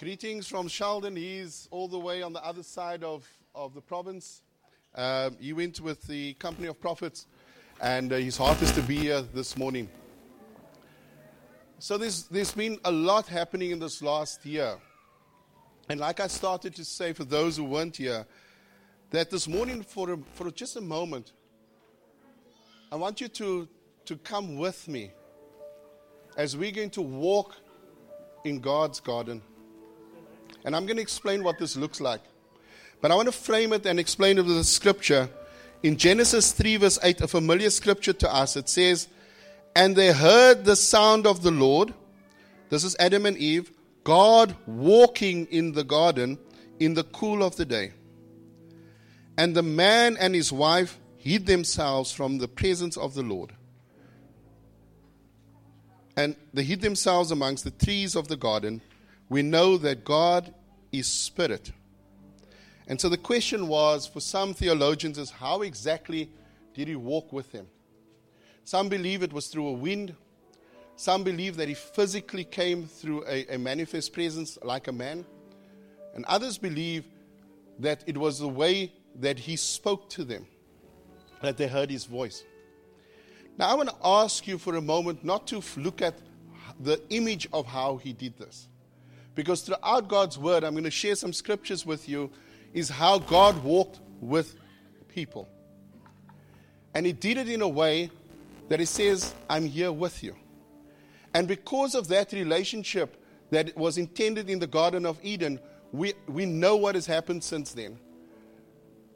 Greetings from Sheldon. He's all the way on the other side of the province. He went with the company of prophets, and his heart is to be here this morning. So there's been a lot happening in this last year. And like I started to say, for those who weren't here, that this morning, for just a moment, I want you to come with me as we're going to walk in God's garden. And I'm going to explain what this looks like. But I want to frame it and explain it with a scripture. In Genesis 3 verse 8, a familiar scripture to us, it says, "And they heard the sound of the Lord," this is Adam and Eve, "God walking in the garden in the cool of the day. And the man and his wife hid themselves from the presence of the Lord. And they hid themselves amongst the trees of the garden. We know that God is spirit." And so the question was, for some theologians, is how exactly did he walk with them? Some believe it was through a wind. Some believe that he physically came through a manifest presence like a man. And others believe that it was the way that he spoke to them, that they heard his voice. Now I want to ask you for a moment not to look at the image of how he did this. Because throughout God's word, I'm going to share some scriptures with you, is how God walked with people. And he did it in a way that he says, "I'm here with you." And because of that relationship that was intended in the Garden of Eden, we know what has happened since then.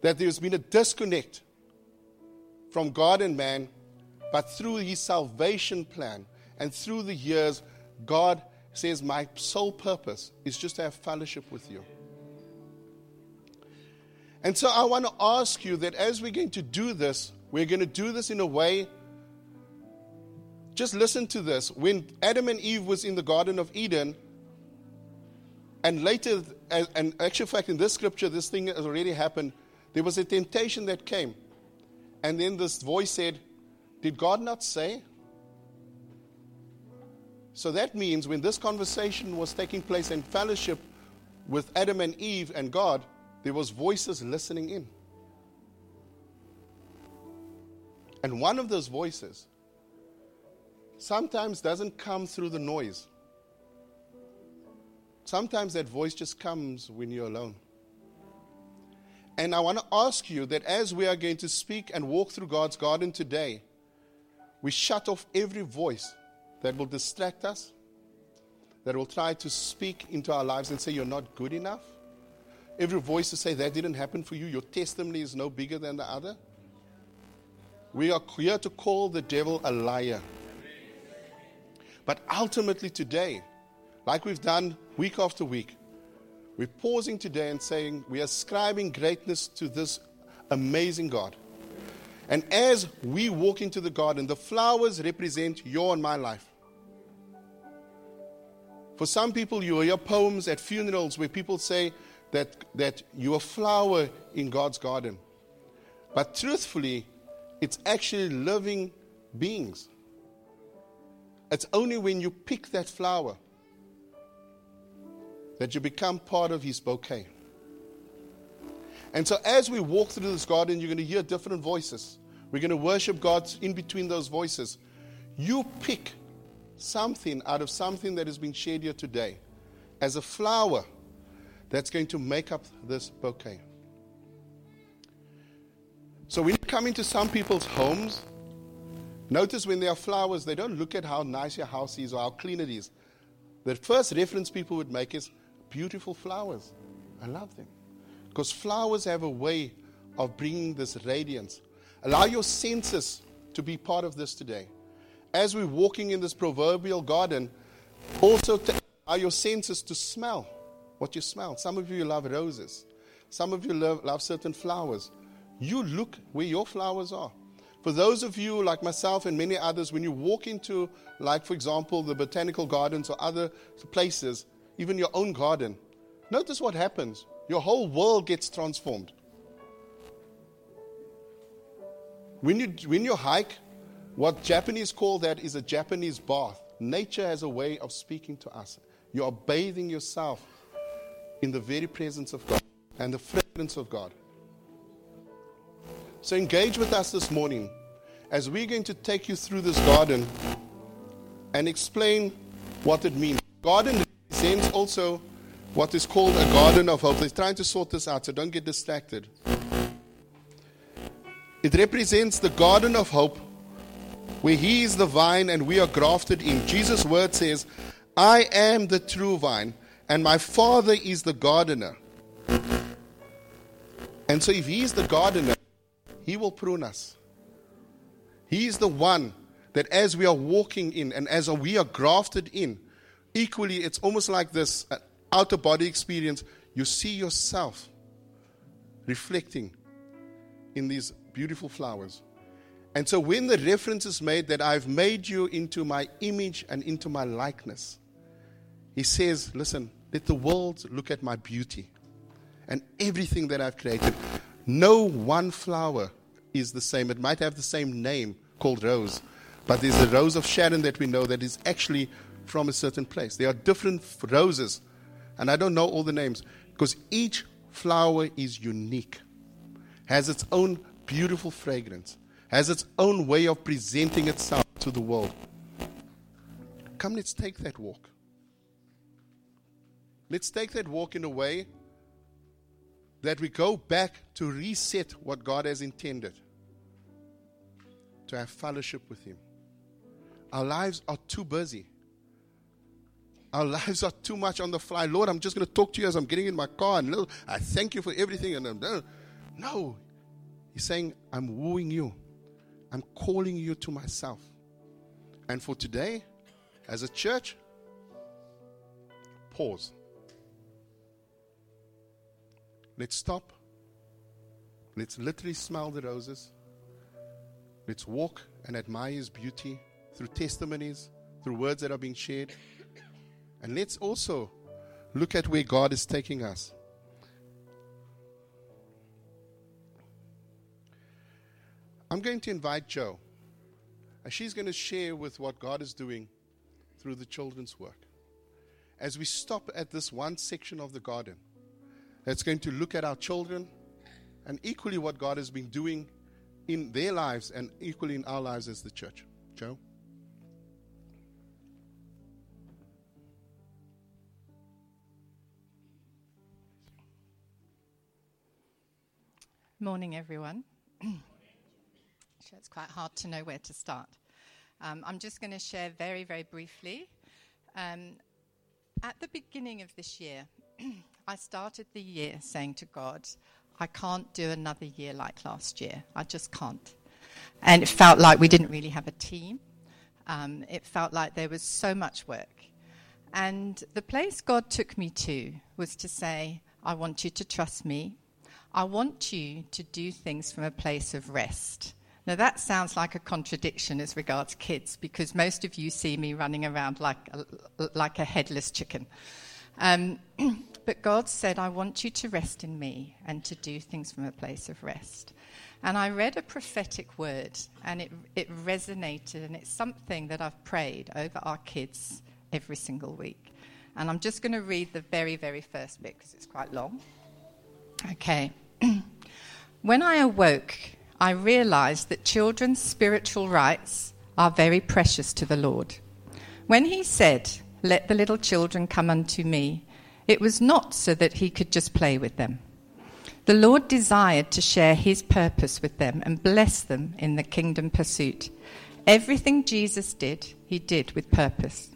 That there's been a disconnect from God and man, but through his salvation plan and through the years, God says, "My sole purpose is just to have fellowship with you." And so I want to ask you that as we're going to do this, we're going to do this in a way. Just listen to this. When Adam and Eve was in the Garden of Eden, and later, and actual fact, in this scripture, this thing has already happened. There was a temptation that came. And then this voice said, "Did God not say?" So that means when this conversation was taking place in fellowship with Adam and Eve and God, there was voices listening in. And one of those voices sometimes doesn't come through the noise. Sometimes that voice just comes when you're alone. And I want to ask you that as we are going to speak and walk through God's garden today, we shut off every voice that will distract us, that will try to speak into our lives and say, "You're not good enough." Every voice to say, "That didn't happen for you. Your testimony is no bigger than the other." We are here to call the devil a liar. But ultimately today, like we've done week after week, we're pausing today and saying, we are ascribing greatness to this amazing God. And as we walk into the garden, the flowers represent your and my life. For some people, you hear poems at funerals where people say that you're a flower in God's garden. But truthfully, it's actually living beings. It's only when you pick that flower that you become part of his bouquet. And so as we walk through this garden, you're going to hear different voices. We're going to worship God in between those voices. You pick something out of something that has been shared here today as a flower that's going to make up this bouquet. So when you come into some people's homes, notice when there are flowers, they don't look at how nice your house is or how clean it is. The first reference people would make is beautiful flowers. I love them. Because flowers have a way of bringing this radiance. Allow your senses to be part of this today. As we're walking in this proverbial garden, also allow your senses to smell what you smell. Some of you love roses. Some of you love certain flowers. You look where your flowers are. For those of you like myself and many others, when you walk into, like for example, the botanical gardens or other places, even your own garden, notice what happens. Your whole world gets transformed. When you hike, what Japanese call that is a Japanese bath. Nature has a way of speaking to us. You are bathing yourself in the very presence of God and the fragrance of God. So engage with us this morning as we're going to take you through this garden and explain what it means. Garden represents also what is called a garden of hope. They're trying to sort this out, so don't get distracted. It represents the garden of hope where He is the vine and we are grafted in. Jesus' word says, I am the true vine and my Father is the gardener. And so if He is the gardener, He will prune us. He is the one that as we are walking in and as we are grafted in, equally it's almost like this outer body experience. You see yourself reflecting in these beautiful flowers. And so when the reference is made that I've made you into my image and into my likeness, He says, listen, let the world look at my beauty and everything that I've created. No one flower is the same. It might have the same name called rose, but there's the rose of Sharon that we know that is actually from a certain place. There are different roses, and I don't know all the names because each flower is unique, has its own beautiful fragrance, has its own way of presenting itself to the world. Come, let's take that walk. Let's take that walk in a way that we go back to reset what God has intended. To have fellowship with Him. Our lives are too busy. Our lives are too much on the fly. Lord, I'm just going to talk to you as I'm getting in my car. And I thank you for everything. No. He's saying, I'm wooing you. I'm calling you to myself. And for today, as a church, pause. Let's stop. Let's literally smell the roses. Let's walk and admire His beauty through testimonies, through words that are being shared. And let's also look at where God is taking us. I'm going to invite Jo, and she's going to share with what God is doing through the children's work. As we stop at this one section of the garden, that's going to look at our children and equally what God has been doing in their lives and equally in our lives as the church. Joe? Morning, everyone. It's quite hard to know where to start. I'm just going to share very, very briefly. At the beginning of this year, I started the year saying to God, I can't do another year like last year. I just can't. And it felt like we didn't really have a team. It felt like there was so much work. And the place God took me to was to say, I want you to trust me. I want you to do things from a place of rest. Now, that sounds like a contradiction as regards kids, because most of you see me running around like a headless chicken. But God said, I want you to rest in me and to do things from a place of rest. And I read a prophetic word, and it resonated, and it's something that I've prayed over our kids every single week. And I'm just going to read the very, very first bit because it's quite long. Okay. When I awoke, I realized that children's spiritual rights are very precious to the Lord. When He said, let the little children come unto me, it was not so that He could just play with them. The Lord desired to share His purpose with them and bless them in the kingdom pursuit. Everything Jesus did, He did with purpose.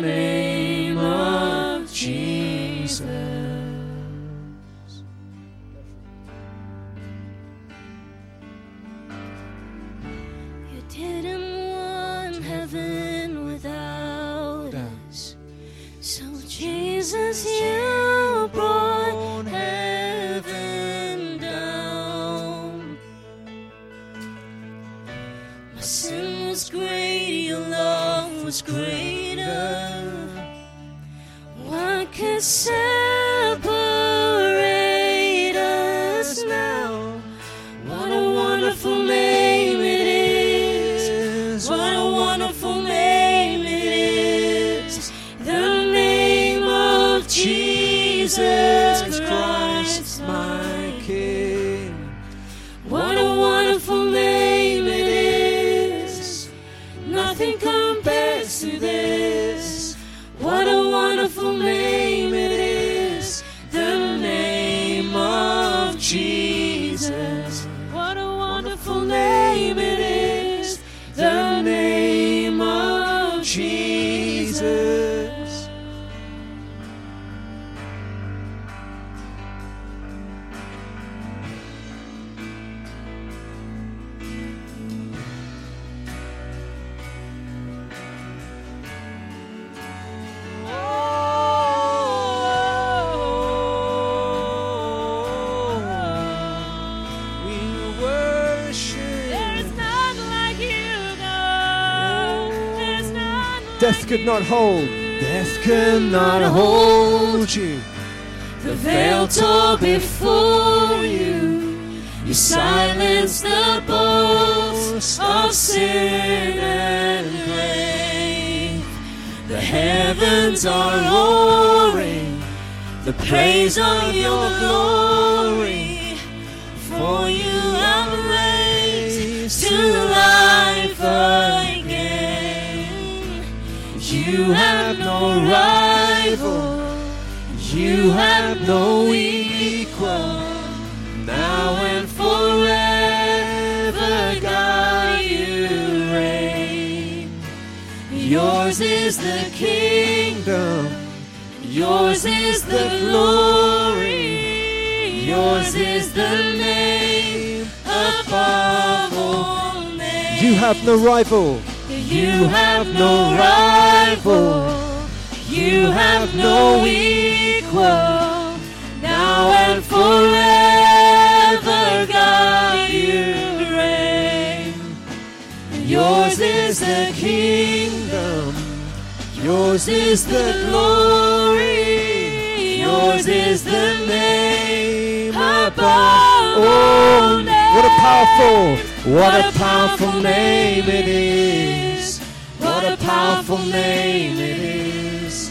name of Jesus. You didn't want heaven without us, so Jesus, you brought heaven down. Sin was great, your love was greater. What could separate us now? What a wonderful name it is. What a wonderful name it is. The name of Jesus Christ, my King. What a wonderful name it is. Nothing compares to this. What a wonderful name it is. Jesus. Death could not hold. Death could not hold you. The veil tore before you. You silenced the bolts of sin and grave. The heavens are roaring. The praise of your glory. For you are raised to life again. You have no rival, you have no equal, now and forever, God, you reign. Yours is the kingdom, yours is the glory, yours is the name above all names. You have no rival. You have no rival, you have no equal, now and forever, God, you reign. Yours is the kingdom, yours is the glory, yours is the name above all names. What a powerful name it is. What a powerful name it is,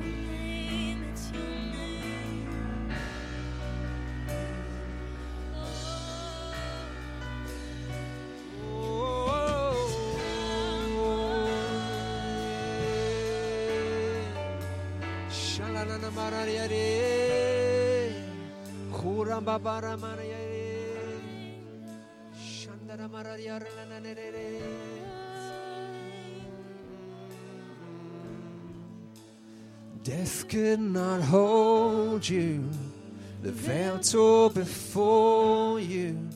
name, it's your name. Shalalana Marariare. Babara Maria Shandara Maria Lanere. Death could not hold you, the veil tore before you,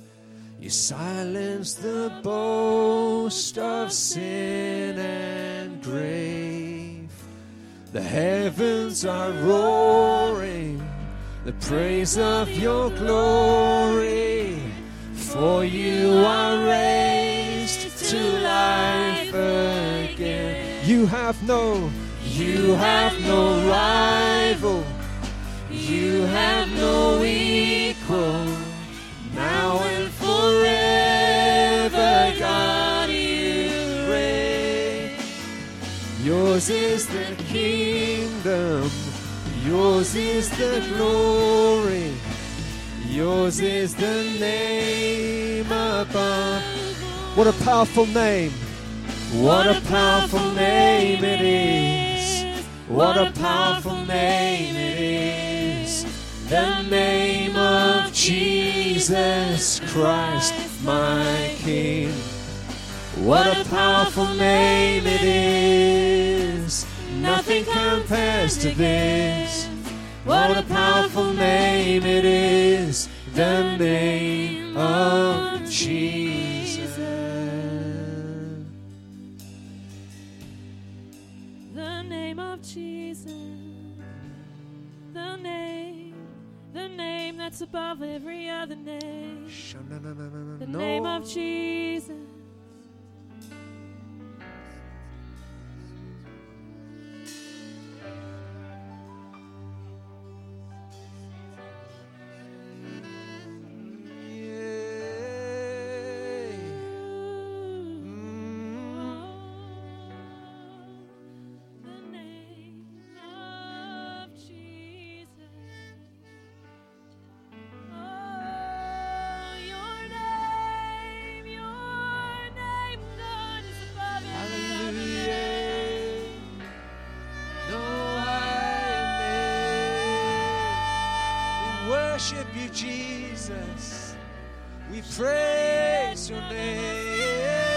you silenced the boast of sin and grave. The heavens are roaring. The praise of your glory, for you are raised to life again. You have no rival, you have no equal, now and forever, God, you reign. Yours is the kingdom, yours is the glory, yours is the name above. What a powerful name. What a powerful name it is. What a powerful name it is. The name of Jesus Christ, my King. What a powerful name it is. Nothing compares to this. What a powerful name it is, the name of Jesus. The name of Jesus. The name that's above every other name. The name of Jesus. worship you, Jesus. We praise your name.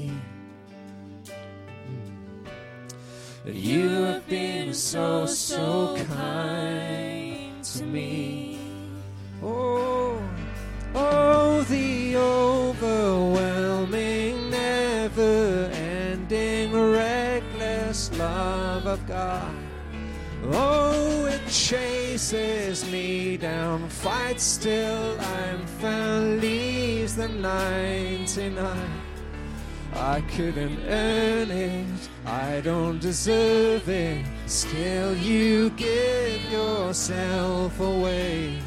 You have been so, so kind to me. Oh, oh, the overwhelming, never-ending, reckless love of God. Oh, it chases me down, fights till I'm found, leaves the 99. I couldn't earn it, I don't deserve it, still you give yourself away.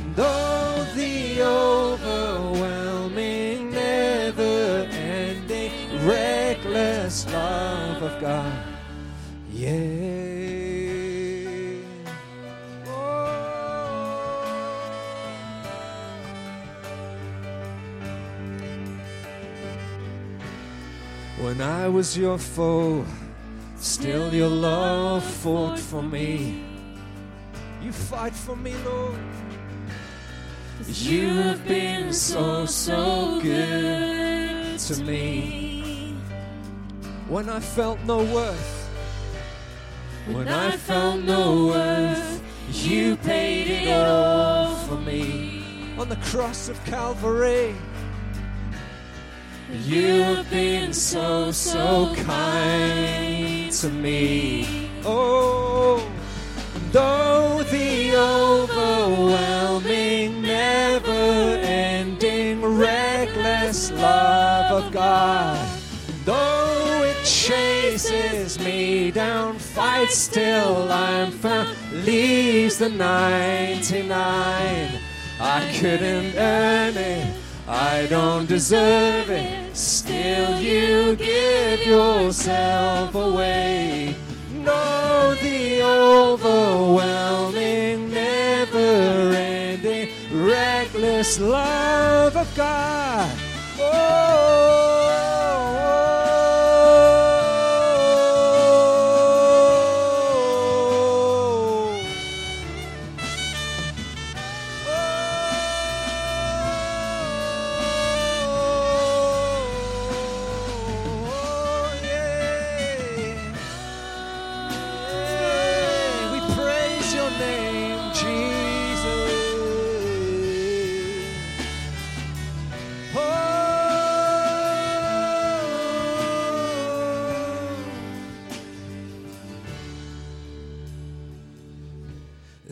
And though the overwhelming, never-ending, reckless love of God, yeah. When I was your foe, still your love fought for me. You fight for me, Lord. You have been so, so good to me. When I felt no worth, when I felt no worth, you paid it all for me. On the cross of Calvary, you have been so, so kind to me. Oh, though the overwhelming, never-ending, reckless love of God, though it chases me down, fights till I'm found, leaves the 99. I couldn't earn it, I don't deserve it, still you give yourself away. No, the overwhelming, never-ending, reckless love of God. Oh.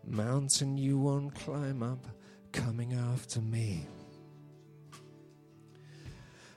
mountain you won't climb up, coming after me.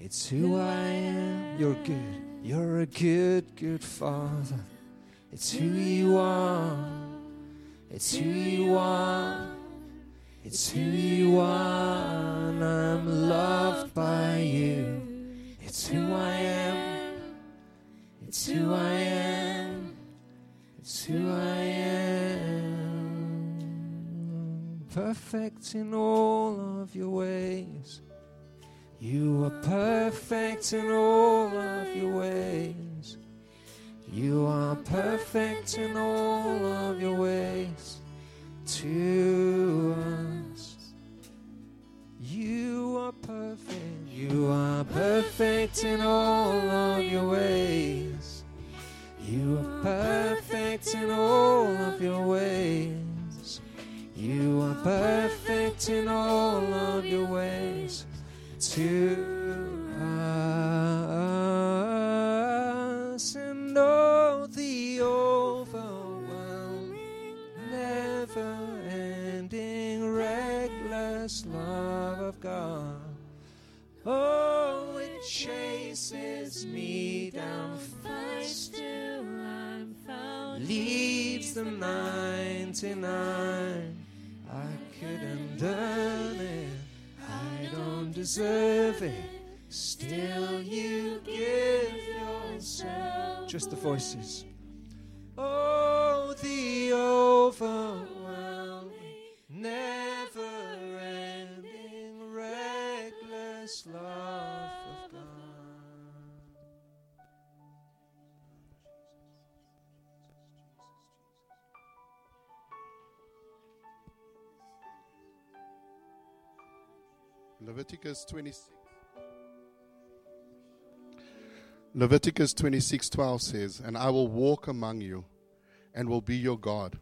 It's who I am. You're good. You're a good, good father. It's who you are. It's who you are. It's who you are. And I'm loved by you. It's who I am. It's who I am. It's who I am. Perfect in all of your ways. You are perfect in all of your ways. You are perfect in all of your ways to us. You are perfect. You are perfect in all of your ways. You are perfect in all of your ways. You are perfect in all of your ways to us. And oh, the overwhelming, never-ending, reckless love of God. Oh, it chases me down, fights till I'm found, leaves the 99. I couldn't earn it, I don't deserve it, still you give yourself. Just the voices. Oh, the overwhelming, never-ending, reckless love of God. Leviticus 26. Leviticus 26:12 says, "And I will walk among you and will be your God,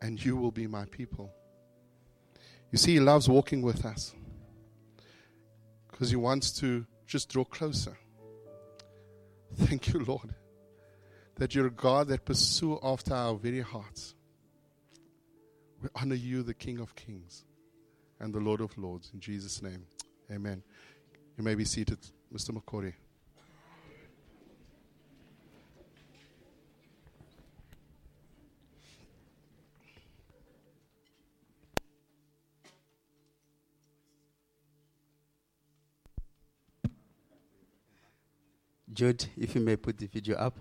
and you will be my people." You see, He loves walking with us because He wants to just draw closer. Thank you, Lord, that you're a God that pursues after our very hearts. We honor you, the King of Kings and the Lord of Lords. In Jesus' name, amen. You may be seated, Mr. McCory. Jude, if you may put the video up.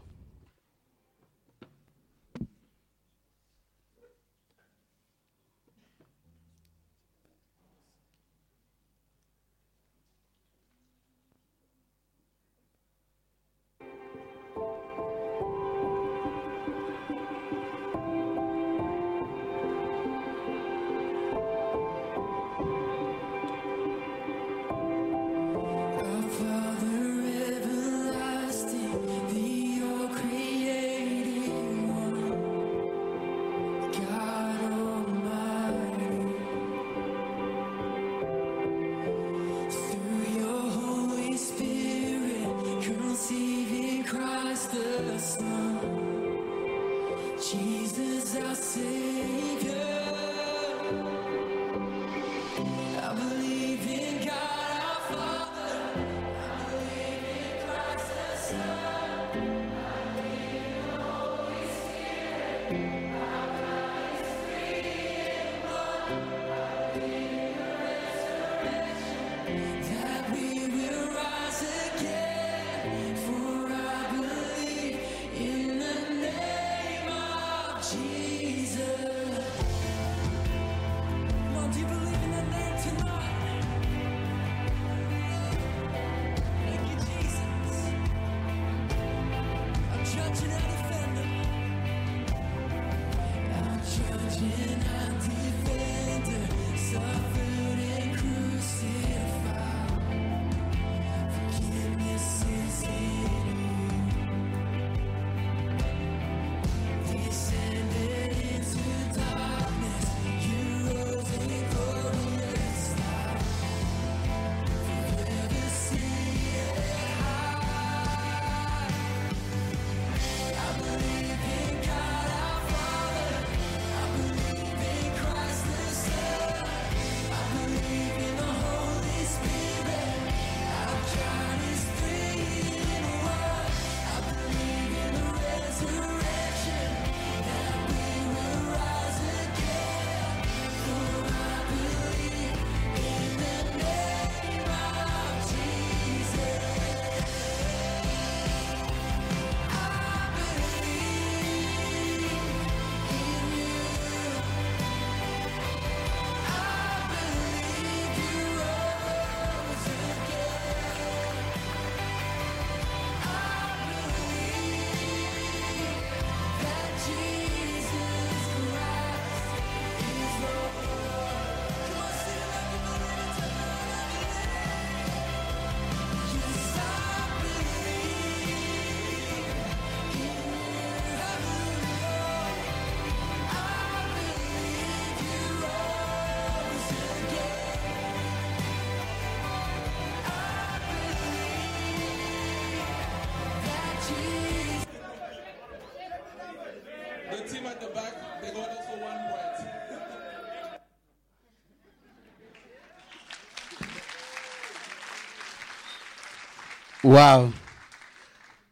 Wow,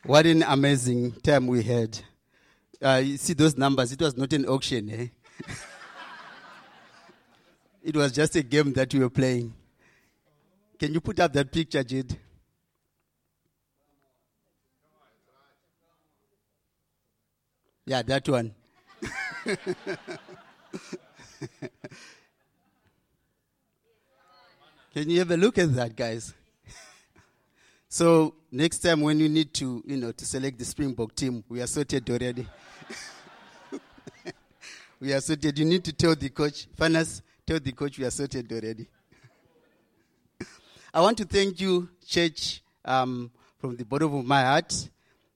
what an amazing time we had. You see those numbers, it was not an auction, eh? It was just a game that we were playing. Can you put up that picture, Jade? Yeah, that one. Can you have a look at that, guys? So next time when you need to, to select the Springbok team, we are sorted already. We are sorted. You need to tell the coach, Fanas, tell the coach we are sorted already. I want to thank you, church, from the bottom of my heart.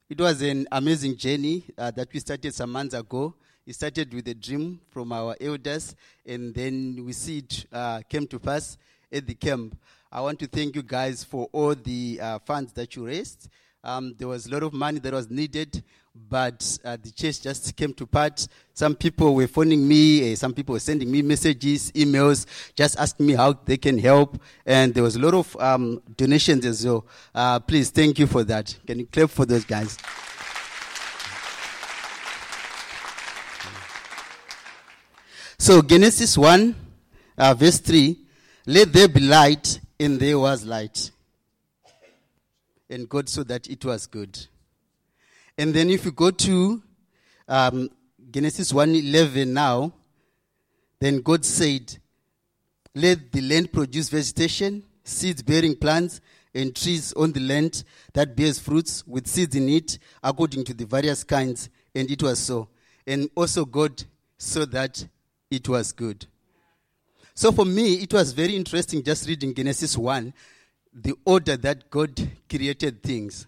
It was an amazing journey that we started some months ago. It started with a dream from our elders, and then we see it came to pass at the camp. I want to thank you guys for all the funds that you raised. There was a lot of money that was needed, but the church just came to part. Some people were phoning me, some people were sending me messages, emails, just asking me how they can help. And there was a lot of donations as well. Please, thank you for that. Can you clap for those guys? So Genesis 1, verse 3, let there be light, and there was light. And God saw that it was good. And then if you go to Genesis 1:11 now, then God said, let the land produce vegetation, seed-bearing plants, and trees on the land that bears fruits with seeds in it, according to the various kinds. And it was so. And also God saw that it was good. So for me, it was very interesting just reading Genesis 1, the order that God created things.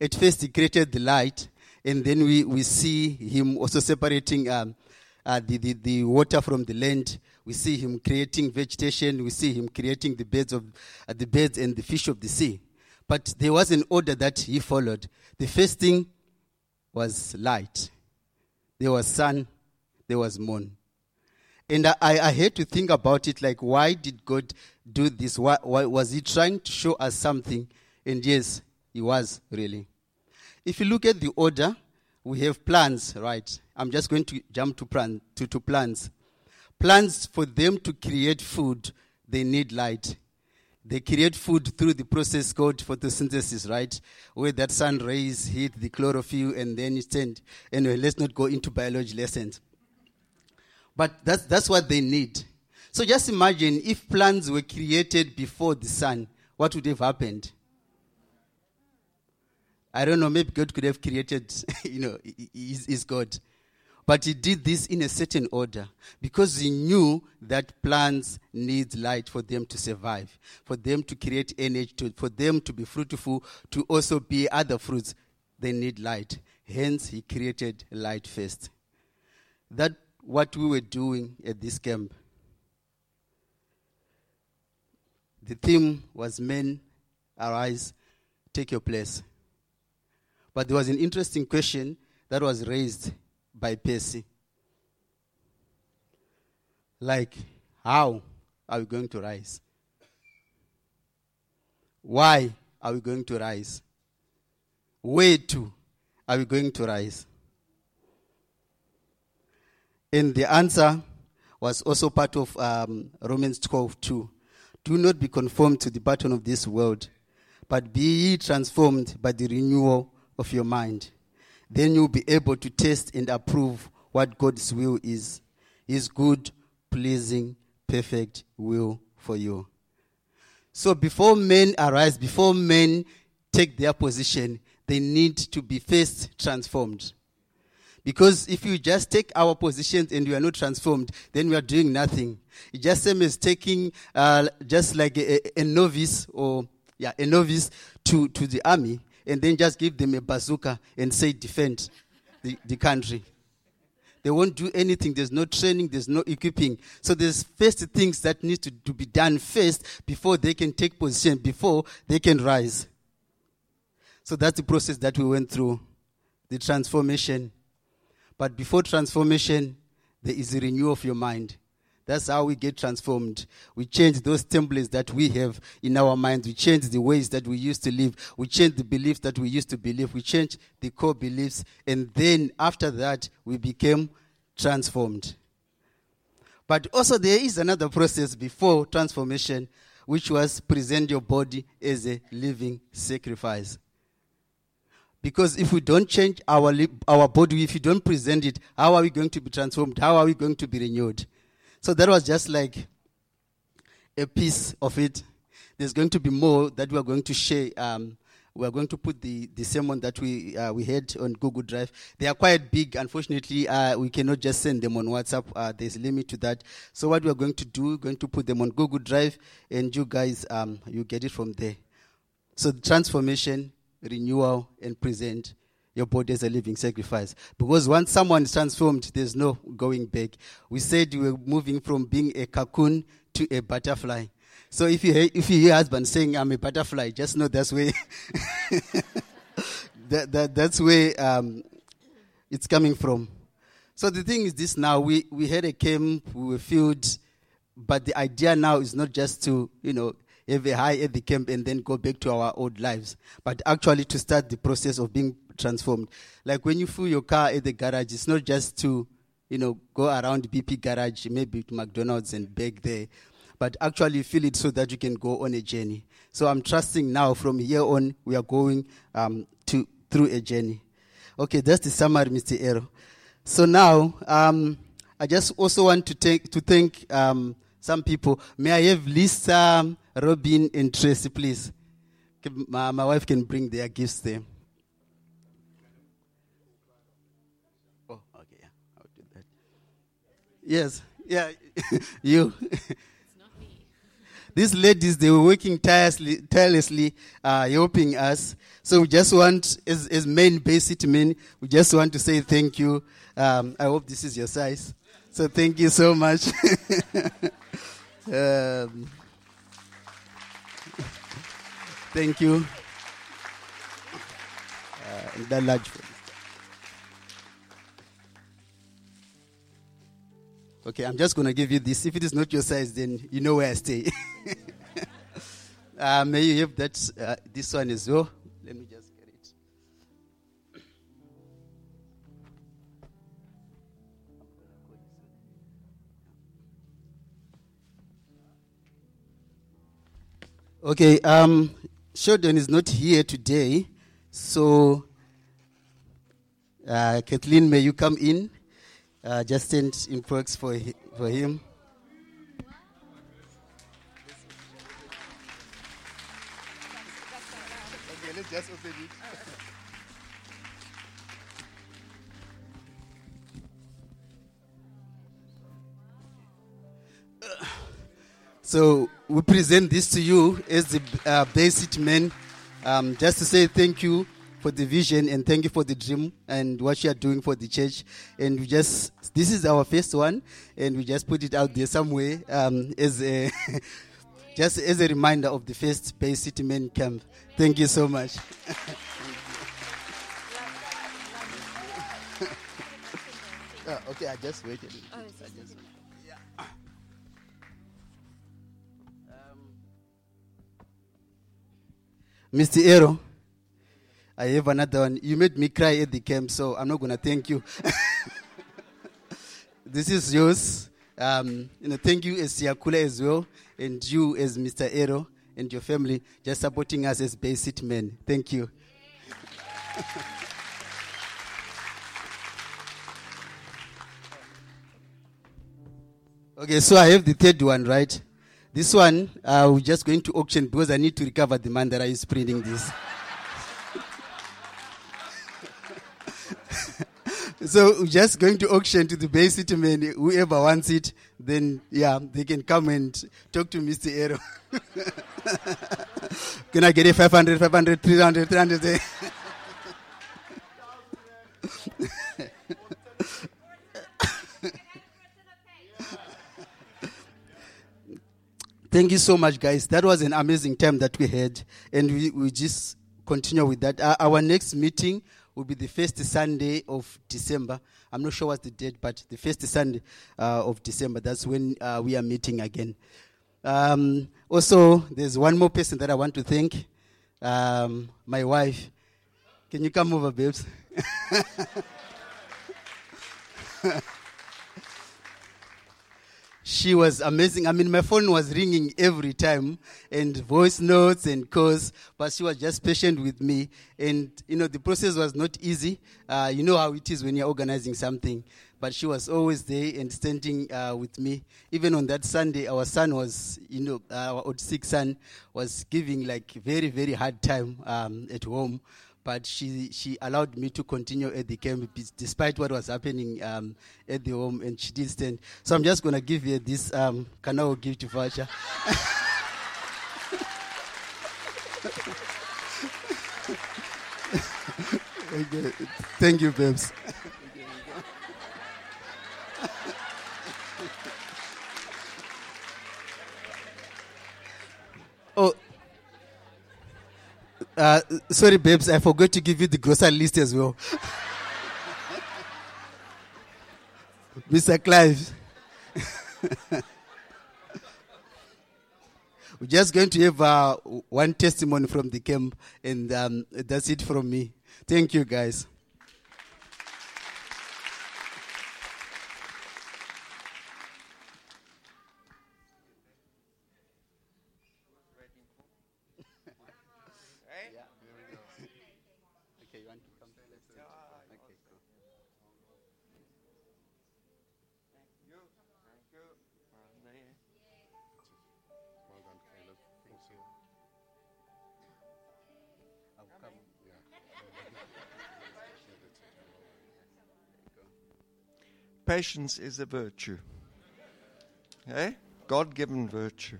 At first, he created the light, and then we see him also separating the water from the land. We see him creating vegetation. We see him creating the birds and the fish of the sea. But there was an order that he followed. The first thing was light. There was sun. There was moon. And I had to think about it, like, why did God do this? Why was he trying to show us something? And yes, he was, really. If you look at the order, we have plants, right? I'm just going to jump to plants. Plants, for them to create food, they need light. They create food through the process called photosynthesis, right? Where that sun rays hit the chlorophyll and then it turns. Anyway, let's not go into biology lessons. But that's what they need. So just imagine if plants were created before the sun, what would have happened? I don't know, maybe God could have created, is God. But he did this in a certain order because he knew that plants need light for them to survive, for them to create energy, for them to be fruitful, to also be other fruits. They need light. Hence, he created light first. That's what we were doing at this camp. The theme was men, arise, take your place. But there was an interesting question that was raised by Percy. Like, how are we going to rise? Why are we going to rise? Where to are we going to rise? And the answer was also part of Romans 12:2. Do not be conformed to the pattern of this world, but be ye transformed by the renewal of your mind. Then you'll be able to test and approve what God's will is. His good, pleasing, perfect will for you. So before men arise, before men take their position, they need to be first transformed. Because if you just take our positions and we are not transformed, then we are doing nothing. It's just same as taking just like a novice to the army, and then just give them a bazooka and say, defend the country. They won't do anything. There's no training. There's no equipping. So there's first things that need to be done first before they can take position, before they can rise. So that's the process that we went through, the transformation. But before transformation, there is a renewal of your mind. That's how we get transformed. We change those templates that we have in our minds. We change the ways that we used to live. We change the beliefs that we used to believe. We change the core beliefs. And then after that, we became transformed. But also there is another process before transformation, which was present your body as a living sacrifice. Because if we don't change our body, if we don't present it, how are we going to be transformed? How are we going to be renewed? So that was just like a piece of it. There's going to be more that we are going to share. We are going to put the sermon that we had on Google Drive. They are quite big. Unfortunately, we cannot just send them on WhatsApp. There's a limit to that. So what we are going to do, we're going to put them on Google Drive, and you guys, you get it from there. So the transformation renewal, and present your body as a living sacrifice. Because once someone is transformed, there's no going back. We said we were moving from being a cocoon to a butterfly. So if you hear husband saying, I'm a butterfly, just know that's where that's where it's coming from. So the thing is this now, we had a camp, we were filled, but the idea now is not just to, have a high at the camp and then go back to our old lives, but actually to start the process of being transformed. Like when you fill your car at the garage, it's not just to, go around BP garage, maybe to McDonald's and back there, but actually fill it so that you can go on a journey. So I'm trusting now from here on, we are going through a journey. Okay, that's the summary, Mr. Ero. So now, I just also want to thank some people. May I have Lisa, Robin, and Tracy, please? My wife can bring their gifts there. Oh, okay. Yeah, I'll do that. Yes. Yeah, you. It's not me. These ladies, they were working tirelessly, helping us. So we just want, as men, Bay City Men, we just want to say thank you. I hope this is your size. So thank you so much. Thank you. That large one. Okay, I'm just going to give you this. If it is not your size, then you know where I stay. May you have that? This one as well. Let me just get it. Okay, Sheldon is not here today, so Kathleen, may you come in? Just send in perks for him. Just open it. So we present this to you as the Bay City Men, just to say thank you for the vision and thank you for the dream and what you are doing for the church. And we just, this is our first one, and we just put it out there somewhere as a just as a reminder of the first Bay City Men camp. Thank you so much. Okay, I just waited. Oh, I just waited. Yeah. Mr. Ero, I have another one. You made me cry at the camp, so I'm not going to thank you. This is yours. Thank you as Siakula as well, and you as Mr. Ero and your family just supporting us as Bay City Men. Thank you. Okay, so I have the third one, right? This one, we're just going to auction because I need to recover the man that I is printing this. So we're just going to auction to the Bay City Men. Whoever wants it, then, yeah, they can come and talk to Mr. Ero. Can I get a 500, 500, 300, 300? Thank you so much, guys. That was an amazing time that we had, and we just continue with that. Our next meeting will be the first Sunday of December. I'm not sure what's the date, but the first Sunday of December, that's when we are meeting again. Also, there's one more person that I want to thank, my wife. Can you come over, babes? She was amazing. I mean, my phone was ringing every time, and voice notes and calls, but she was just patient with me. And, the process was not easy. You know how it is when you're organizing something. But she was always there and standing with me. Even on that Sunday, our son was, our autistic son was giving, like, very, very hard time at home. But she allowed me to continue at the camp despite what was happening at the home, and she did stand. So I'm just going to give her this Kanao gift voucher. Thank you, babes. Sorry, babes, I forgot to give you the grocery list as well. Mr. Clive. We're just going to have one testimony from the camp, and that's it from me. Thank you, guys. Patience is a virtue. Hey? God-given virtue.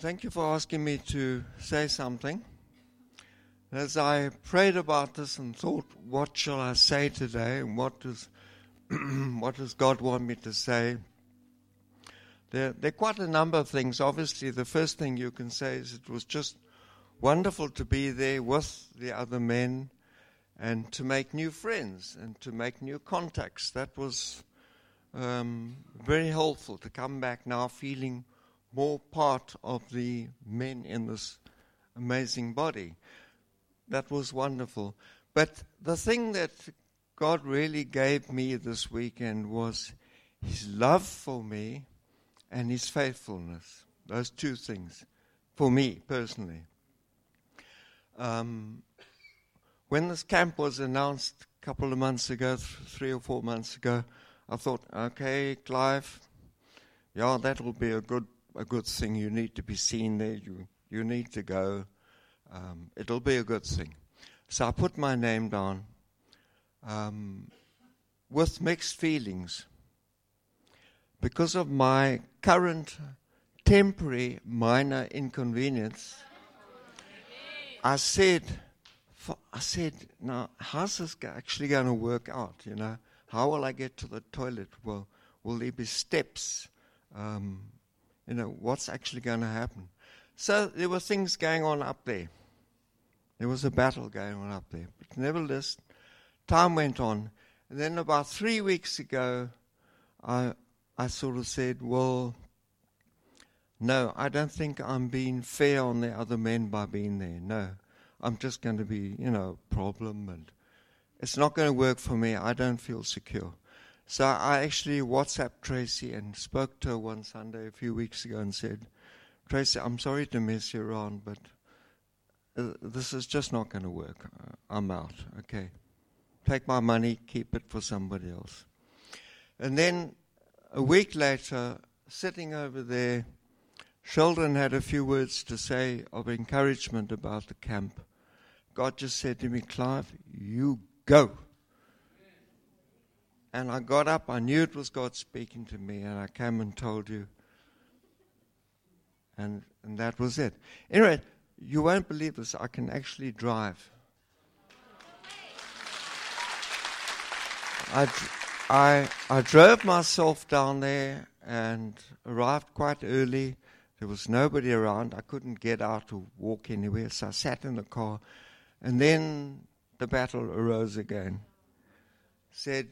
Thank you for asking me to say something. As I prayed about this and thought, what shall I say today? And what does God want me to say? There are quite a number of things. Obviously, the first thing you can say is it was just wonderful to be there with the other men, and to make new friends, and to make new contacts. That was very helpful, to come back now feeling more part of the men in this amazing body. That was wonderful. But the thing that God really gave me this weekend was His love for me and His faithfulness. Those two things, for me personally. When this camp was announced a couple of months ago, 3 or 4 months ago, I thought, okay, Clive, yeah, that will be a good thing. You need to be seen there. You need to go. It'll be a good thing. So I put my name down with mixed feelings because of my current temporary minor inconvenience. I said, now, how's this actually going to work out, you know? How will I get to the toilet? Well, will there be steps? What's actually going to happen? So there were things going on up there. There was a battle going on up there. But nevertheless, time went on. And then about 3 weeks ago, I sort of said, well, no, I don't think I'm being fair on the other men by being there, no. I'm just going to be, a problem, and it's not going to work for me. I don't feel secure. So I actually WhatsApped Tracy and spoke to her one Sunday a few weeks ago and said, Tracy, I'm sorry to mess you around, but this is just not going to work. I'm out, okay. Take my money, keep it for somebody else. And then a week later, sitting over there, Sheldon had a few words to say of encouragement about the camp. God just said to me, Clive, you go. And I got up, I knew it was God speaking to me, and I came and told you. And that was it. Anyway, you won't believe this, I can actually drive. I drove myself down there and arrived quite early. There was nobody around. I couldn't get out or walk anywhere, so I sat in the car. And then the battle arose again. Said,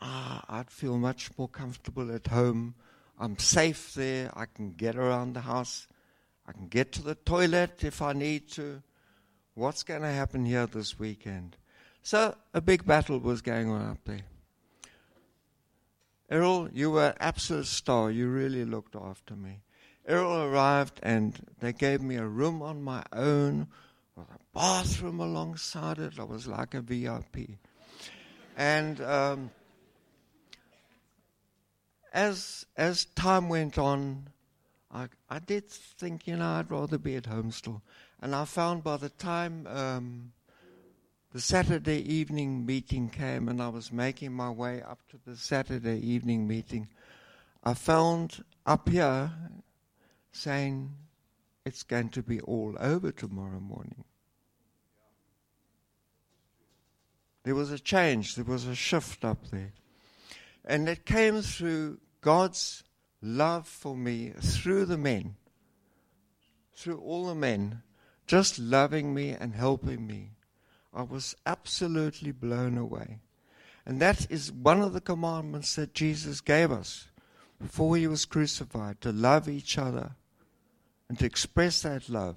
I'd feel much more comfortable at home. I'm safe there. I can get around the house. I can get to the toilet if I need to. What's going to happen here this weekend? So a big battle was going on up there. Errol, you were an absolute star. You really looked after me. Errol arrived and they gave me a room on my own with a bathroom alongside it. I was like a VIP. And as time went on, I did think, I'd rather be at home still. And I found by the time the Saturday evening meeting came, and I was making my way up to the Saturday evening meeting, I found up here saying, it's going to be all over tomorrow morning. There was a change. There was a shift up there. And it came through God's love for me through the men, through all the men, just loving me and helping me. I was absolutely blown away. And that is one of the commandments that Jesus gave us before he was crucified, to love each other and to express that love.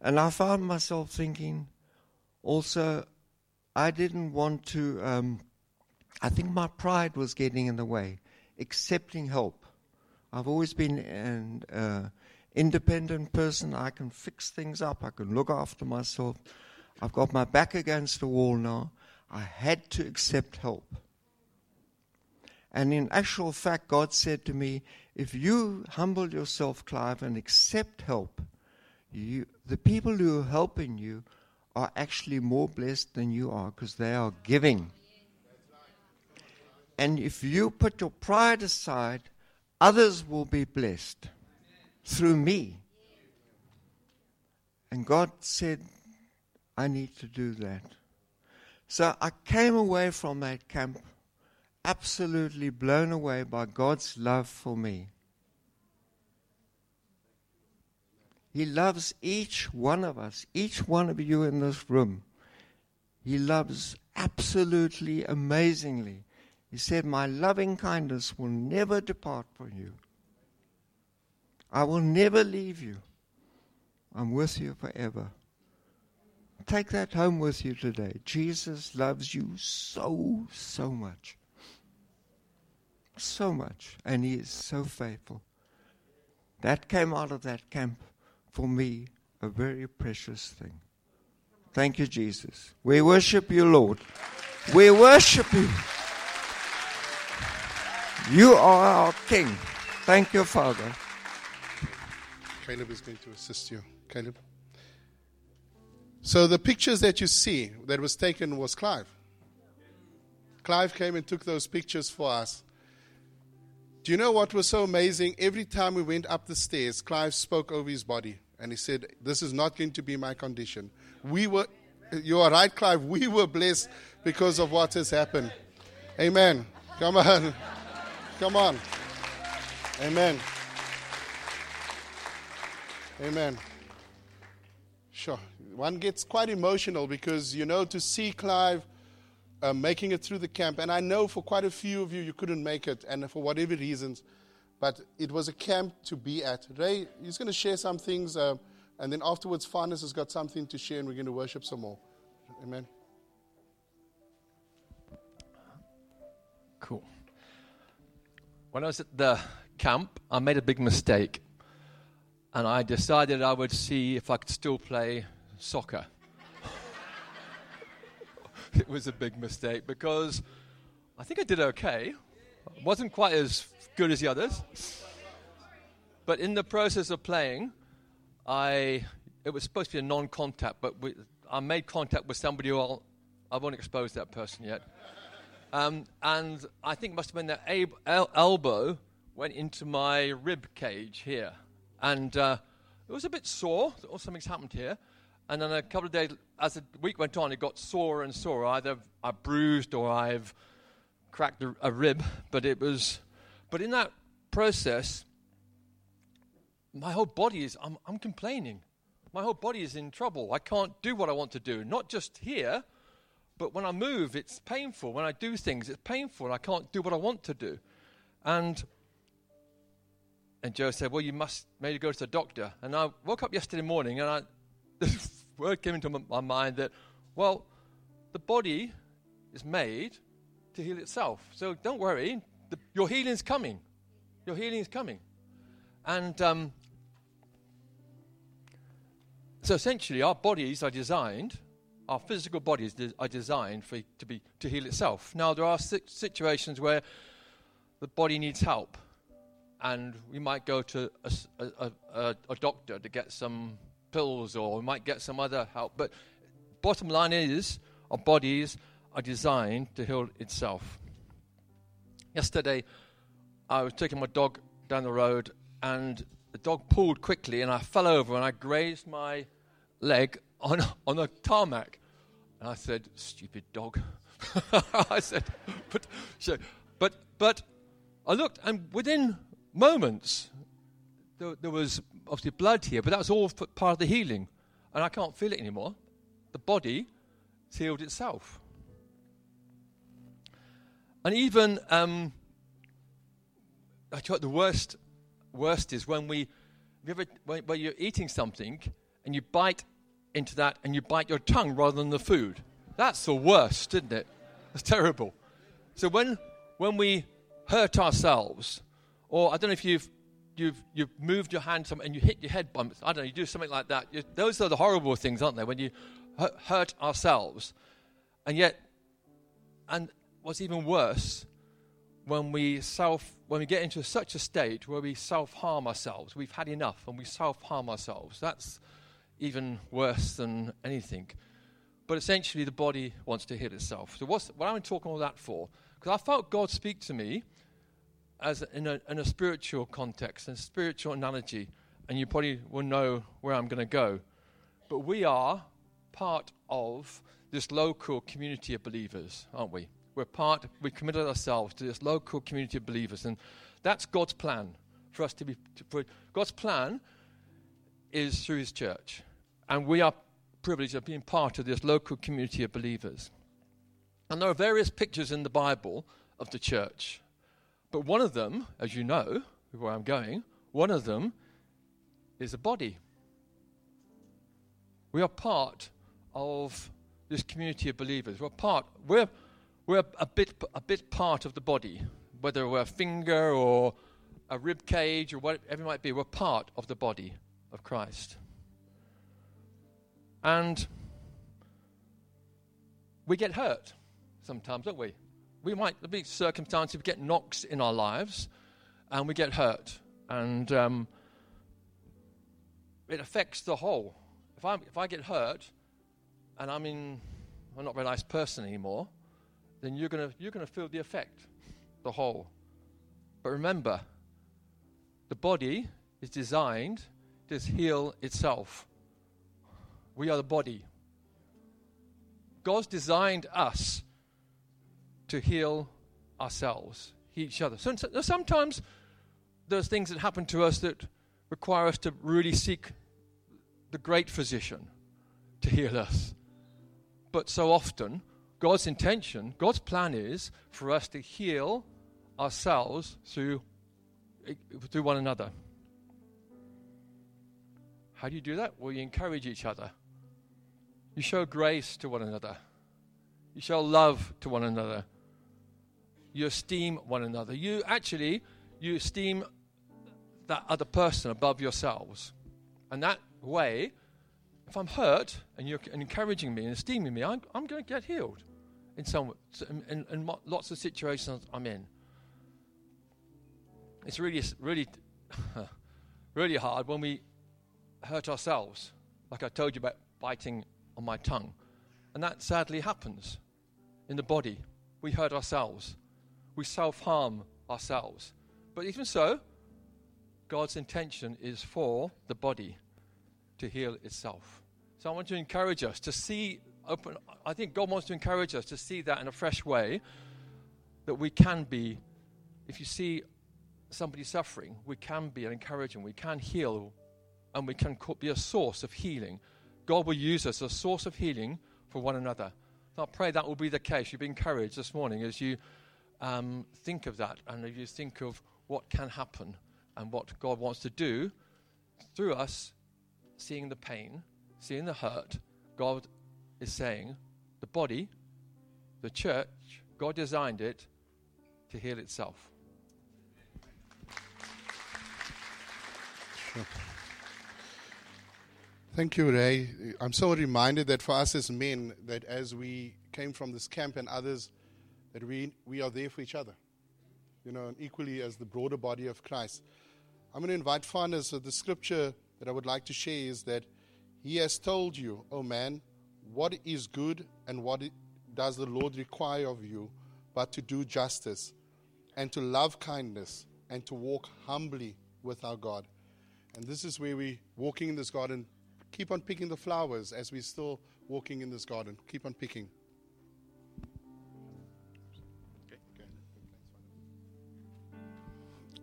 And I found myself thinking also, I didn't want to, I think my pride was getting in the way, accepting help. I've always been an independent person. I can fix things up. I can look after myself. I've got my back against the wall now. I had to accept help. And in actual fact, God said to me, if you humble yourself, Clive, and accept help, the people who are helping you are actually more blessed than you are because they are giving. And if you put your pride aside, others will be blessed through me. And God said, I need to do that. So I came away from that camp absolutely blown away by God's love for me. He loves each one of us, each one of you in this room. He loves absolutely amazingly. He said, my loving kindness will never depart from you. I will never leave you. I'm with you forever. Take that home with you today. Jesus loves you so, so much. So much. And he is so faithful. That came out of that camp, for me, a very precious thing. Thank you, Jesus. We worship you, Lord. We worship you. You are our King. Thank you, Father. Caleb is going to assist you. Caleb. So the pictures that you see that was taken was Clive. Clive came and took those pictures for us. Do you know what was so amazing? Every time we went up the stairs, Clive spoke over his body. And he said, this is not going to be my condition. You are right, Clive, we were blessed because of what has happened. Amen. Come on. Come on. Amen. Amen. Sure. One gets quite emotional because, you know, to see Clive making it through the camp, and I know for quite a few of you, you couldn't make it, and for whatever reasons, but it was a camp to be at. Ray, he's going to share some things, and then afterwards, Farnes has got something to share, and we're going to worship some more. Amen. Cool. When I was at the camp, I made a big mistake, and I decided I would see if I could still play soccer. It was a big mistake because I think I did okay. I wasn't quite as good as the others. But in the process of playing, it was supposed to be a non-contact, but I made contact with somebody who I won't expose that person yet. And I think it must have been that elbow went into my rib cage here. And it was a bit sore. Or something's happened here. And then a couple of days, as the week went on, it got sore and sore. Either I bruised or I've cracked a rib. But in that process, my whole body is, I'm complaining. My whole body is in trouble. I can't do what I want to do. Not just here, but when I move, it's painful. When I do things, it's painful. I can't do what I want to do. And Joe said, well, you must maybe go to the doctor. And I woke up yesterday morning and this word came into my mind that, well, the body is made to heal itself. So don't worry, your healing's coming. Your healing's coming. And so essentially our bodies are designed, our physical bodies are designed to heal itself. Now there are situations where the body needs help and we might go to a doctor to get some pills, or we might get some other help. But bottom line is, our bodies are designed to heal itself. Yesterday, I was taking my dog down the road, and the dog pulled quickly, and I fell over, and I grazed my leg on a tarmac. And I said, stupid dog. I said, but I looked, and within moments, there was obviously blood here, but that was all part of the healing. And I can't feel it anymore. The body healed itself. And even, I thought the worst is when when you're eating something and you bite into that and you bite your tongue rather than the food. That's the worst, isn't it? It's terrible. So when we hurt ourselves, or I don't know if you've moved your hand and you hit your head bumps, I don't know, you do something like that. Those are the horrible things, aren't they? When you hurt ourselves. And yet, and what's even worse, when we get into such a state where we self-harm ourselves, we've had enough and we self-harm ourselves. That's even worse than anything. But essentially, the body wants to heal itself. So what am I talking all that for? Because I felt God speak to me as in a spiritual context, in a spiritual analogy, and you probably will know where I'm going to go. But we are part of this local community of believers, aren't we? We committed ourselves to this local community of believers, and that's God's plan for us to be. God's plan is through His church, and we are privileged of being part of this local community of believers. And there are various pictures in the Bible of the church, but one of them, as you know, where I'm going, one of them is a body. We are part of this community of believers. We're a bit part of the body, whether we're a finger or a rib cage or whatever it might be. We're part of the body of Christ, and we get hurt sometimes, don't we? We might there'll be circumstances we get knocks in our lives, and we get hurt, and it affects the whole. If I get hurt, and I'm not a very nice person anymore, then you're gonna feel the effect, the whole. But remember, the body is designed to heal itself. We are the body. God's designed us to heal ourselves, each other. So sometimes there's things that happen to us that require us to really seek the great physician to heal us. But so often, God's intention, God's plan is for us to heal ourselves through one another. How do you do that? Well, you encourage each other. You show grace to one another. You show love to one another. You esteem one another. You esteem that other person above yourselves. And that way, if I'm hurt and you're encouraging me and esteeming me, I'm going to get healed in lots of situations I'm in. It's really hard when we hurt ourselves, like I told you about biting on my tongue. And that sadly happens in the body. We hurt ourselves. We self-harm ourselves. But even so, God's intention is for the body to heal itself. So I want to encourage us to see, I think God wants to encourage us to see that in a fresh way, that we can be, if you see somebody suffering, we can be an encouragement, we can heal, and we can be a source of healing. God will use us as a source of healing for one another. So I pray that will be the case. You'll be encouraged this morning as you think of that, and as you think of what can happen and what God wants to do through us, seeing the pain, seeing the hurt. God is saying the body, the church, God designed it to heal itself. Sure. Thank you, Ray. I'm so reminded that for us as men, that as we came from this camp and others, that we are there for each other, and equally as the broader body of Christ. I'm going to invite founders of the scripture that I would like to share is that He has told you, oh man, what is good and what does the Lord require of you, but to do justice and to love kindness and to walk humbly with our God. And this is where we walking in this garden. Keep on picking the flowers as we still walking in this garden. Keep on picking. Okay.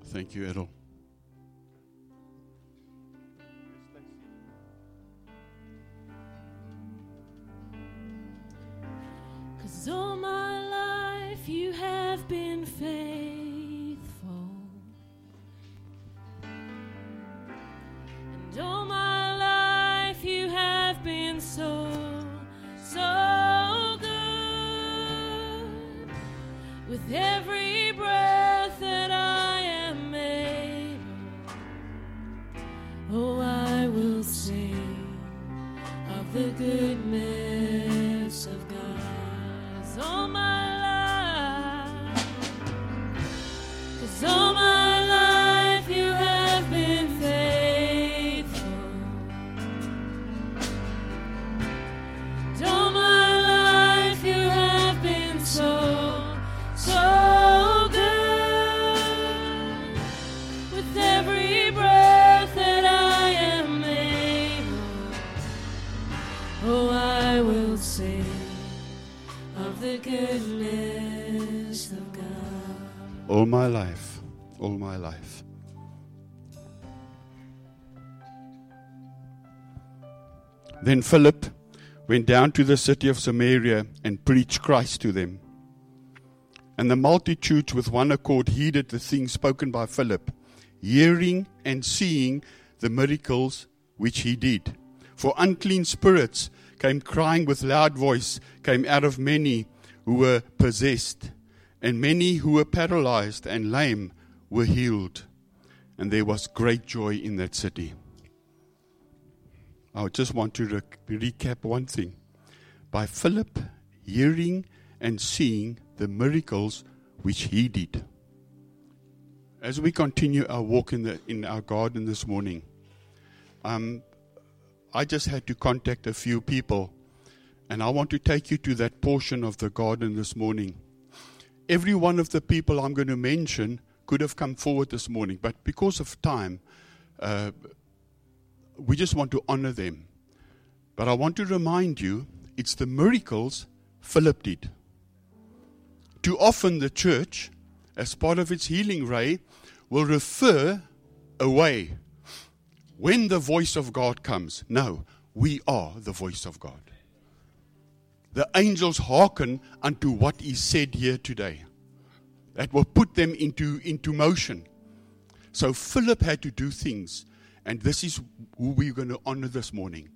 Thank you, Errol. Because all my life you have been faithful, and all my life you have been so good. With every breath that I am made, oh, I will sing of the goodness of God. All my life, 'cause all my life you have been faithful, and all my life you have been so good. With every breath that I am able, oh, I will sing the goodness of God. All my life, all my life. Then Philip went down to the city of Samaria and preached Christ to them. And the multitudes with one accord heeded the things spoken by Philip, hearing and seeing the miracles which he did. For unclean spirits came crying with loud voice, came out of many who were possessed, and many who were paralyzed and lame were healed. And there was great joy in that city. I just want to recap one thing. By Philip hearing and seeing the miracles which he did. As we continue our walk in our garden this morning, I just had to contact a few people, and I want to take you to that portion of the garden this morning. Every one of the people I'm going to mention could have come forward this morning, but because of time, we just want to honor them. But I want to remind you, it's the miracles Philip did. Too often the church, as part of its healing ray, will refer away. When the voice of God comes, no, we are the voice of God. The angels hearken unto what is said here today. That will put them into motion. So Philip had to do things, and this is who we're going to honor this morning.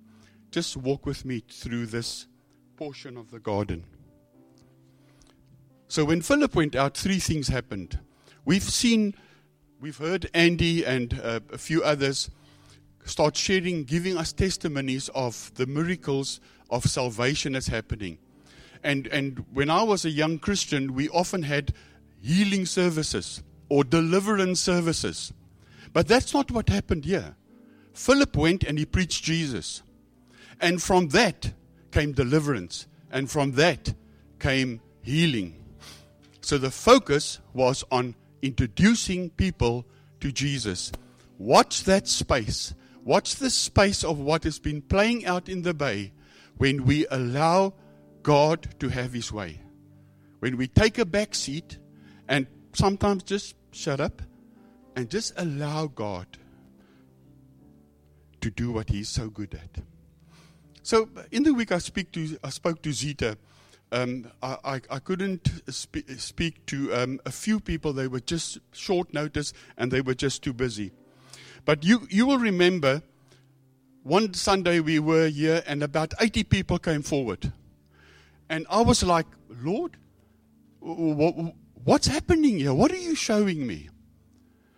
Just walk with me through this portion of the garden. So when Philip went out, three things happened. We've heard Andy and a few others start sharing, giving us testimonies of the miracles of salvation that's happening. And when I was a young Christian, we often had healing services or deliverance services. But that's not what happened here. Philip went and he preached Jesus. And from that came deliverance. And from that came healing. So the focus was on introducing people to Jesus. Watch that space. Watch the space of what has been playing out in the Bay when we allow God to have His way. When we take a back seat and sometimes just shut up and just allow God to do what He's so good at. So in the week I spoke to Zita. I couldn't speak to a few people. They were just short notice and they were just too busy. But you will remember, one Sunday we were here and about 80 people came forward. And I was like, Lord, what's happening here? What are you showing me?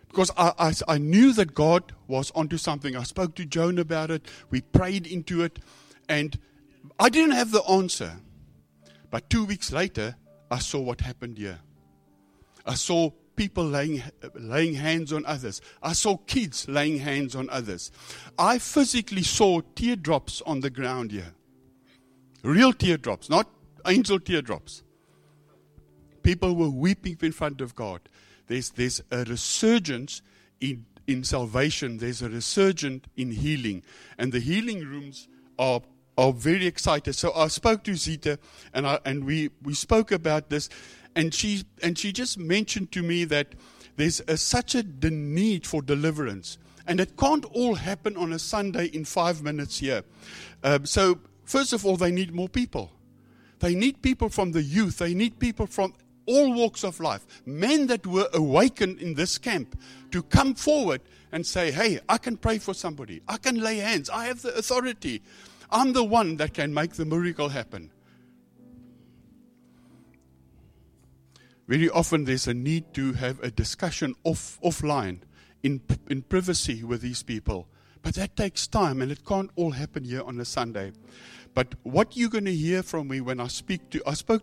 Because I knew that God was onto something. I spoke to Joan about it. We prayed into it. And I didn't have the answer. But 2 weeks later, I saw what happened here. I saw people laying hands on others. I saw kids laying hands on others. I physically saw teardrops on the ground here. Real teardrops, not angel teardrops. People were weeping in front of God. There's a resurgence in salvation. There's a resurgence in healing. And the healing rooms are are very excited. So I spoke to Zita, and we spoke about this, and she just mentioned to me that there's such a need for deliverance, and it can't all happen on a Sunday in 5 minutes here. So first of all, they need more people. They need people from the youth. They need people from all walks of life, men that were awakened in this camp to come forward and say, hey, I can pray for somebody. I can lay hands. I have the authority. I'm the one that can make the miracle happen. Very often there's a need to have a discussion offline in privacy with these people. But that takes time, and it can't all happen here on a Sunday. But what you're going to hear from me when I spoke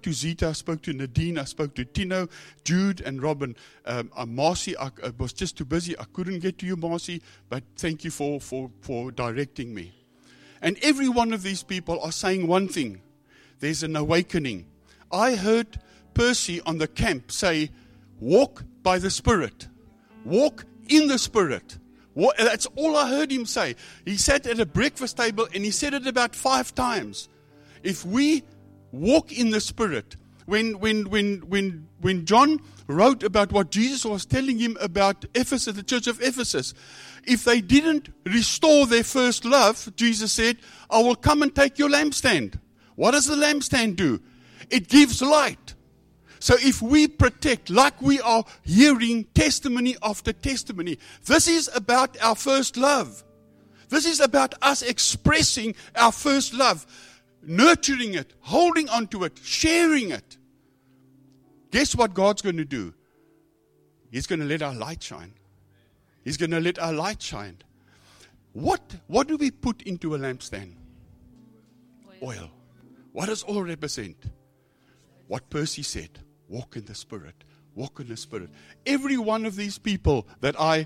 to Zita, I spoke to Nadine, I spoke to Tino, Jude, and Robin. Marcy, I was just too busy. I couldn't get to you, Marcy, but thank you for directing me. And every one of these people are saying one thing. There's an awakening. I heard Percy on the camp say, walk by the Spirit. Walk in the Spirit. What, that's all I heard him say. He sat at a breakfast table and he said it about 5 times. If we walk in the Spirit, when John wrote about what Jesus was telling him about Ephesus, the church of Ephesus, if they didn't restore their first love, Jesus said, I will come and take your lampstand. What does the lampstand do? It gives light. So if we protect, like we are hearing testimony after testimony, this is about our first love. This is about us expressing our first love, nurturing it, holding on to it, sharing it. Guess what God's going to do? He's going to let our light shine. He's going to let our light shine. What do we put into a lampstand? Oil. What does oil represent? What Percy said. Walk in the Spirit. Walk in the Spirit. Every one of these people that I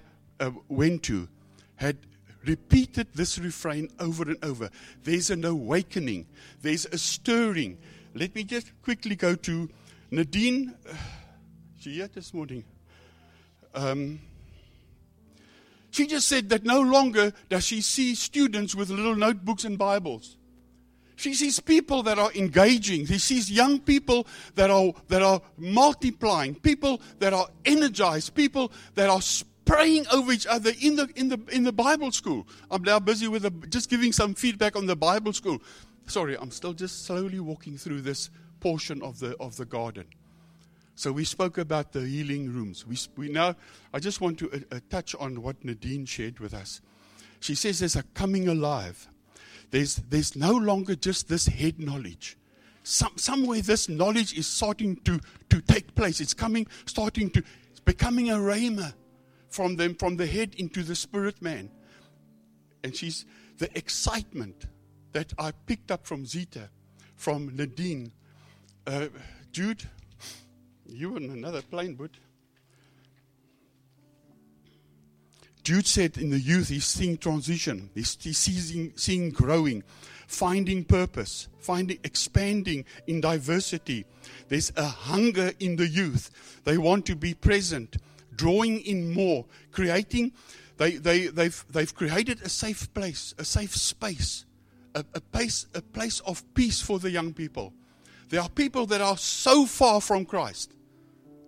went to had repeated this refrain over and over. There's an awakening. There's a stirring. Let me just quickly go to Nadine. She here this morning. She just said that no longer does she see students with little notebooks and Bibles. She sees people that are engaging. She sees young people that are multiplying, people that are energized, people that are praying over each other in the Bible school. I'm now busy with just giving some feedback on the Bible school. Sorry, I'm still just slowly walking through this portion of the garden. So we spoke about the healing rooms. We now I just want to touch on what Nadine shared with us. She says there's a coming alive. There's no longer just this head knowledge. Somewhere this knowledge is starting to take place. It's becoming a rhema from the head into the spirit man. And the excitement that I picked up from Zita, from Nadine. Jude, you on another plane, bud. Jude said in the youth, he's seeing transition. He's seeing growing, finding purpose, expanding in diversity. There's a hunger in the youth. They want to be present, drawing in more, creating. They've created a safe place, a safe space, a place of peace for the young people. There are people that are so far from Christ,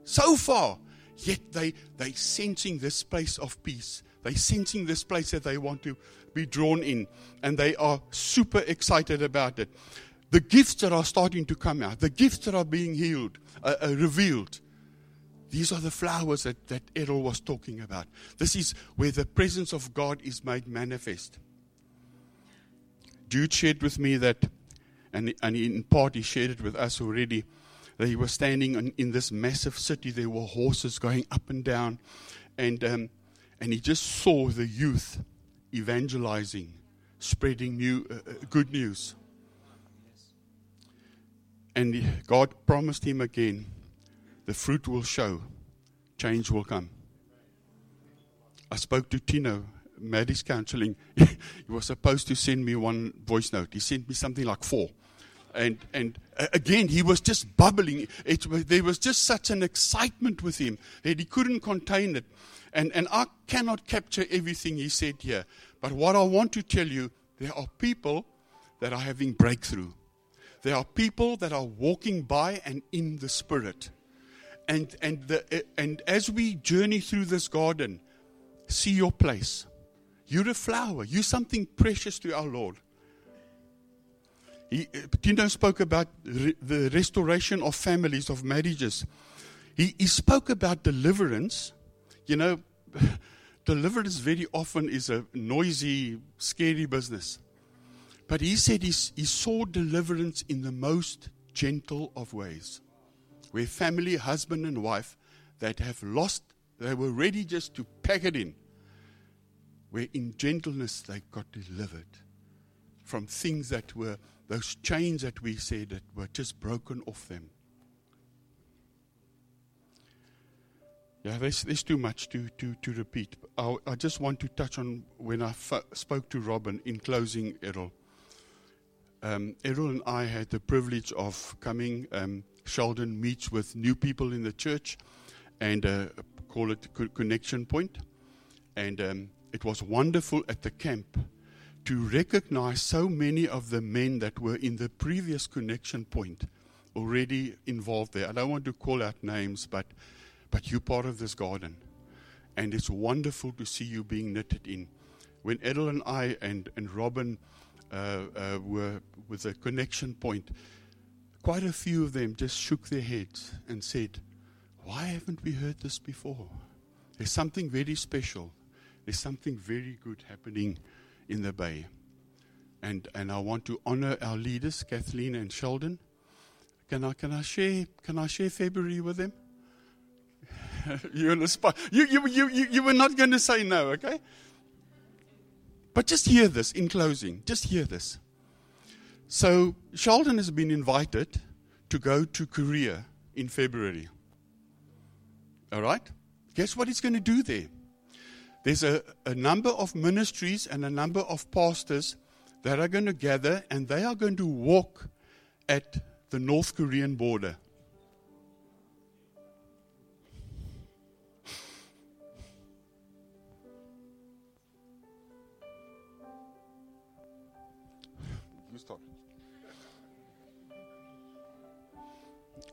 so far. Yet they're sensing this place of peace. They're sensing this place that they want to be drawn in. And they are super excited about it. The gifts that are starting to come out. The gifts that are being revealed. These are the flowers that Errol was talking about. This is where the presence of God is made manifest. Jude shared with me that, and in part he shared it with us already, they were standing in this massive city. There were horses going up and down. And he just saw the youth evangelizing, spreading good news. And God promised him again, the fruit will show, change will come. I spoke to Tino, Maddie's counseling. He was supposed to send me one voice note. He sent me something like 4. And again, he was just bubbling. There was just such an excitement with him that he couldn't contain it. And I cannot capture everything he said here. But what I want to tell you, there are people that are having breakthrough. There are people that are walking by and in the Spirit. And as we journey through this garden, see your place. You're a flower. You're something precious to our Lord. Tino spoke about the restoration of families, of marriages. He spoke about deliverance. You know, deliverance very often is a noisy, scary business. But he said he saw deliverance in the most gentle of ways. Where family, husband and wife, that have lost, they were ready just to pack it in. Where in gentleness they got delivered from things that were, those chains that we said that were just broken off them. Yeah, there's too much to repeat. I just want to touch on when I spoke to Robin in closing, Errol. Errol and I had the privilege of coming. Sheldon meets with new people in the church and call it Connection Point. And it was wonderful at the camp to recognize so many of the men that were in the previous Connection Point already involved there. I don't want to call out names, but you're part of this garden. And it's wonderful to see you being knitted in. When Errol and I and Robin were with a Connection Point, quite a few of them just shook their heads and said, why haven't we heard this before? There's something very special. There's something very good happening in the Bay. And I want to honor our leaders, Kathleen and Sheldon. Can I share February with them? You're in a spot. You were not going to say no, okay? But just hear this in closing. Just hear this. So Sheldon has been invited to go to Korea in February. All right? Guess what he's going to do there? There's a number of ministries and a number of pastors that are going to gather, and they are going to walk at the North Korean border.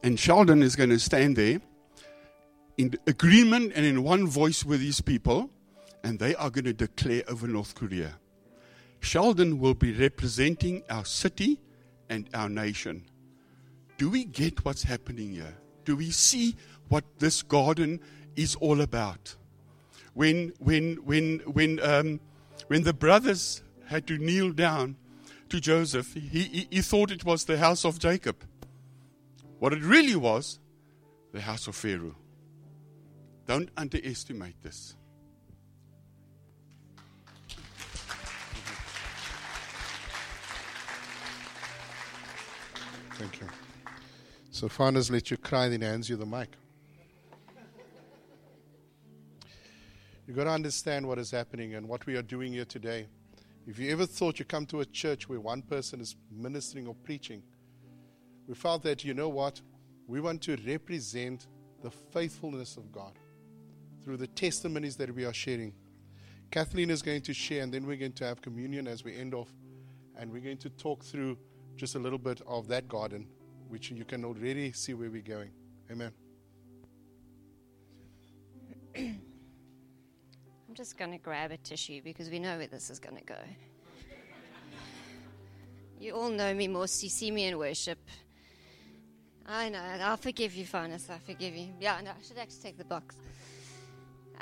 And Sheldon is going to stand there in agreement and in one voice with his people, and they are going to declare over North Korea. Sheldon will be representing our city and our nation. Do we get what's happening here? Do we see what this garden is all about? When the brothers had to kneel down to Joseph, he thought it was the house of Jacob. What it really was, the house of Pharaoh. Don't underestimate this. Thank you. So if founders let you cry, then hands you the mic. You've got to understand what is happening and what we are doing here today. If you ever thought you come to a church where one person is ministering or preaching, we felt that, you know what, we want to represent the faithfulness of God through the testimonies that we are sharing. Kathleen is going to share, and then we're going to have communion as we end off, and we're going to talk through just a little bit of that garden, which you can already see where we're going. Amen. I'm just going to grab a tissue because we know where this is going to go. You all know me most. You see me in worship. I know. I'll forgive you, Farnes. I forgive you. Yeah, no, I should actually take the box.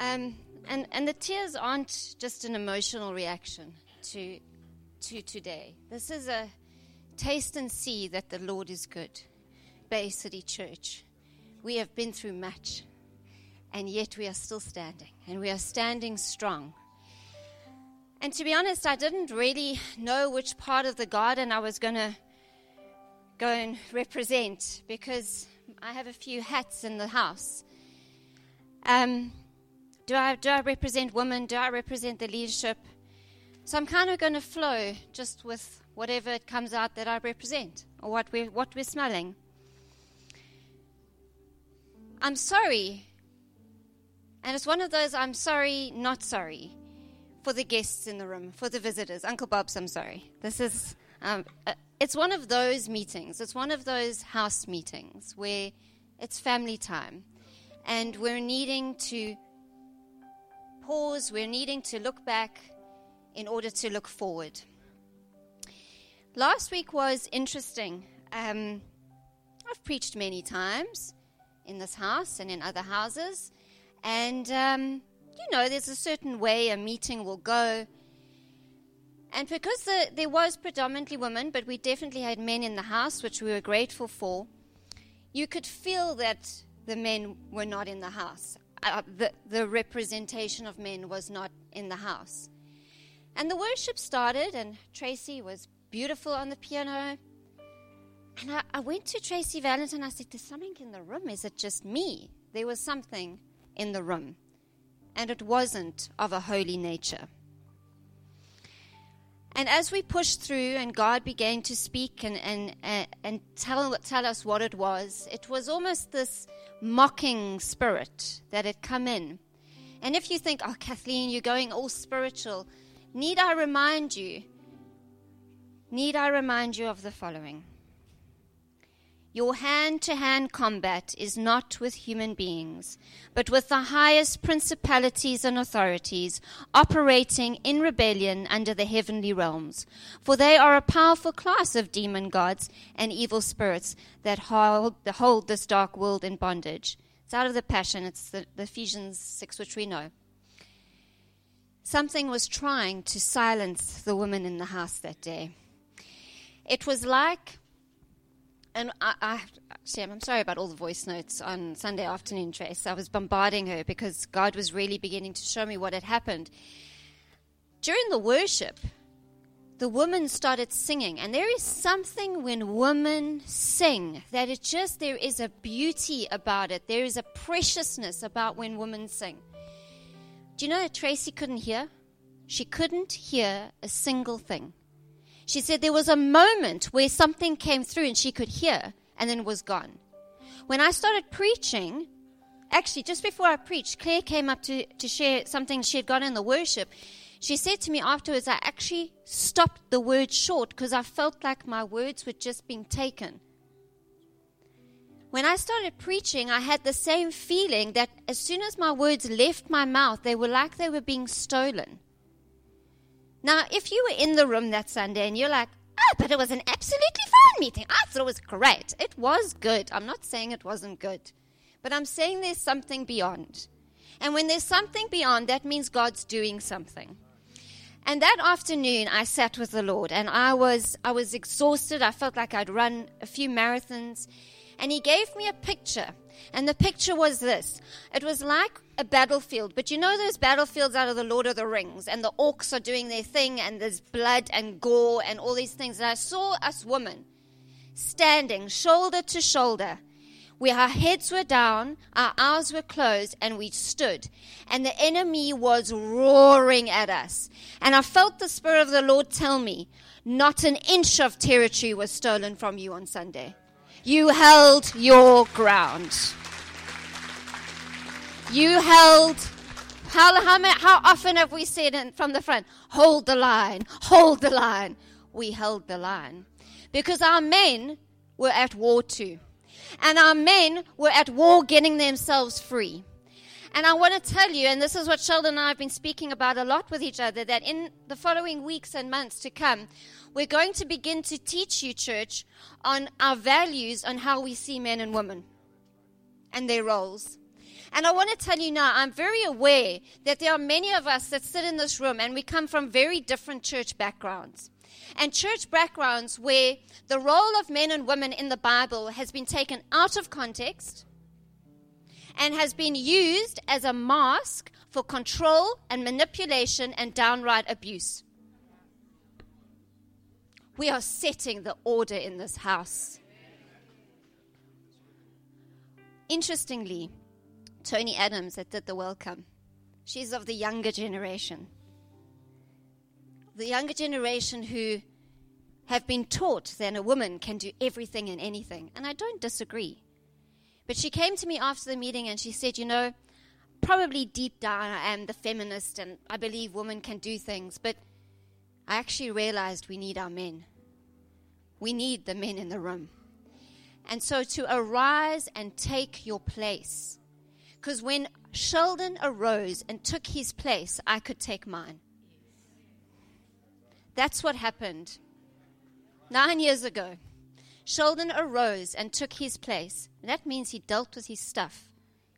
And the tears aren't just an emotional reaction to today. This is a taste and see that the Lord is good. Bay City Church. We have been through much, and yet we are still standing, and we are standing strong. And to be honest, I didn't really know which part of the garden I was going to go and represent because I have a few hats in the house. Do I represent women? Do I represent the leadership? So I'm kind of going to flow just with whatever it comes out that I represent or what we're smelling. I'm sorry. And it's one of those I'm sorry, not sorry. For the guests in the room, for the visitors. Uncle Bob's, I'm sorry. This is, It's one of those meetings. It's one of those house meetings where it's family time. And we're needing to pause. We're needing to look back in order to look forward. Last week was interesting. I've preached many times in this house and in other houses. And, there's a certain way a meeting will go. And because there was predominantly women, but we definitely had men in the house, which we were grateful for, you could feel that the men were not in the house. The representation of men was not in the house. And the worship started, and Tracy was beautiful on the piano. And I went to Tracy Valentine, I said, there's something in the room. Is it just me? There was something in the room. And it wasn't of a holy nature. And as we pushed through and God began to speak and tell us what it was almost this mocking spirit that had come in. And if you think, oh, Kathleen, you're going all spiritual, need I remind you of the following. Your hand-to-hand combat is not with human beings, but with the highest principalities and authorities operating in rebellion under the heavenly realms. For they are a powerful class of demon gods and evil spirits that hold this dark world in bondage. It's out of the Passion. It's the Ephesians 6, which we know. Something was trying to silence the women in the house that day. It was like... And I'm sorry about all the voice notes on Sunday afternoon, Trace. I was bombarding her because God was really beginning to show me what had happened. During the worship, the women started singing. And there is something when women sing that it just, there is a beauty about it. There is a preciousness about when women sing. Do you know that Tracy couldn't hear? She couldn't hear a single thing. She said there was a moment where something came through and she could hear and then was gone. When I started preaching, actually just before I preached, Claire came up to share something she had got in the worship. She said to me afterwards, I actually stopped the word short because I felt like my words were just being taken. When I started preaching, I had the same feeling that as soon as my words left my mouth, they were like they were being stolen. Now, if you were in the room that Sunday and you're like, oh, but it was an absolutely fine meeting. I thought it was great. It was good. I'm not saying it wasn't good. But I'm saying there's something beyond. And when there's something beyond, that means God's doing something. And that afternoon, I sat with the Lord. And I was exhausted. I felt like I'd run a few marathons. And he gave me a picture. And the picture was this. It was like a battlefield. But you know those battlefields out of the Lord of the Rings, and the orcs are doing their thing, and there's blood and gore and all these things. And I saw us women standing shoulder to shoulder, where our heads were down, our eyes were closed, and we stood. And the enemy was roaring at us. And I felt the Spirit of the Lord tell me, not an inch of territory was stolen from you on Sunday. You held your ground. You held, how often have we said from the front, hold the line, hold the line. We held the line. Because our men were at war too. And our men were at war getting themselves free. And I want to tell you, and this is what Sheldon and I have been speaking about a lot with each other, that in the following weeks and months to come, we're going to begin to teach you, church, on our values, on how we see men and women and their roles. And I want to tell you now, I'm very aware that there are many of us that sit in this room and we come from very different church backgrounds. And church backgrounds where the role of men and women in the Bible has been taken out of context and has been used as a mask for control and manipulation and downright abuse. We are setting the order in this house. Interestingly, Tony Adams that did the welcome, she's of the younger generation. The younger generation who have been taught that a woman can do everything and anything. And I don't disagree. But she came to me after the meeting and she said, probably deep down I am the feminist and I believe women can do things, but I actually realized we need our men. We need the men in the room. And so to arise and take your place. Because when Sheldon arose and took his place, I could take mine. That's what happened 9 years ago. Sheldon arose and took his place. And that means he dealt with his stuff.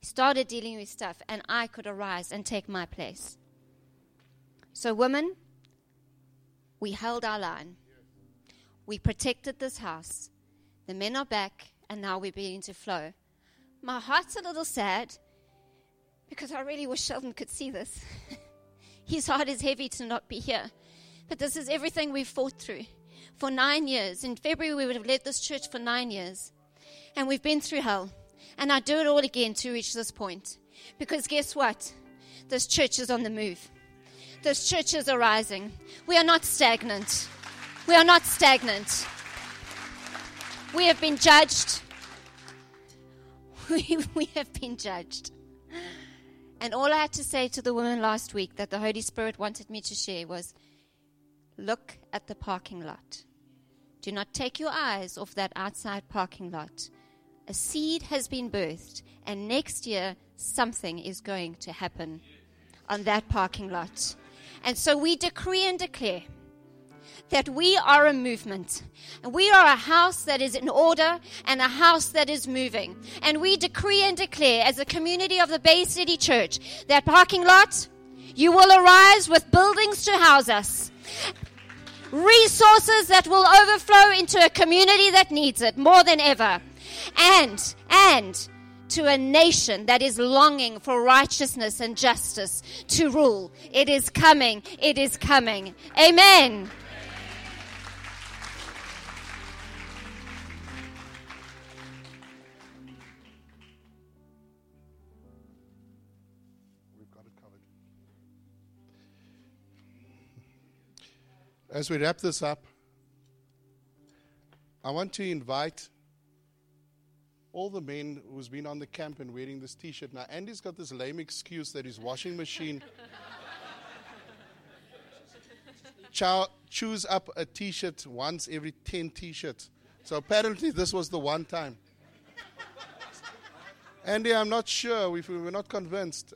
He started dealing with stuff, and I could arise and take my place. So women, we held our line. We protected this house. The men are back, and now we're beginning to flow. My heart's a little sad because I really wish Sheldon could see this. His heart is heavy to not be here. But this is everything we've fought through for 9 years. In February, we would have led this church for 9 years. And we've been through hell. And I do it all again to reach this point. Because guess what? This church is on the move. This church is arising. We are not stagnant. We are not stagnant. We have been judged. We have been judged. And all I had to say to the women last week that the Holy Spirit wanted me to share was, look at the parking lot. Do not take your eyes off that outside parking lot. A seed has been birthed, and next year something is going to happen on that parking lot. And so we decree and declare that we are a movement. And we are a house that is in order and a house that is moving. And we decree and declare as a community of the Bay City Church that parking lot, you will arise with buildings to house us. Resources that will overflow into a community that needs it more than ever. And to a nation that is longing for righteousness and justice to rule. It is coming. It is coming. Amen. As we wrap this up, I want to invite all the men who's been on the camp and wearing this T-shirt. Now, Andy's got this lame excuse that his washing machine chews up a T-shirt once every 10 T-shirts. So apparently this was the one time. Andy, I'm not sure. We're not convinced.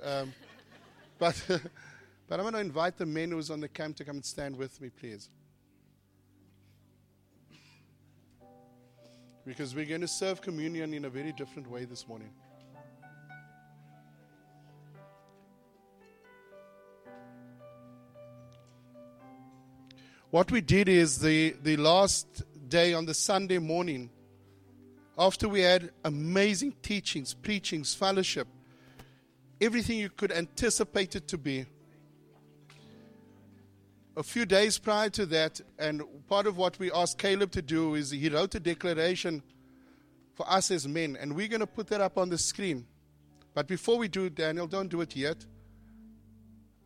But... But I'm going to invite the men who's on the camp to come and stand with me, please. Because we're going to serve communion in a very different way this morning. What we did is the last day on the Sunday morning, after we had amazing teachings, preachings, fellowship, everything you could anticipate it to be. A few days prior to that, and part of what we asked Caleb to do is he wrote a declaration for us as men, and we're going to put that up on the screen. But before we do, Daniel, don't do it yet.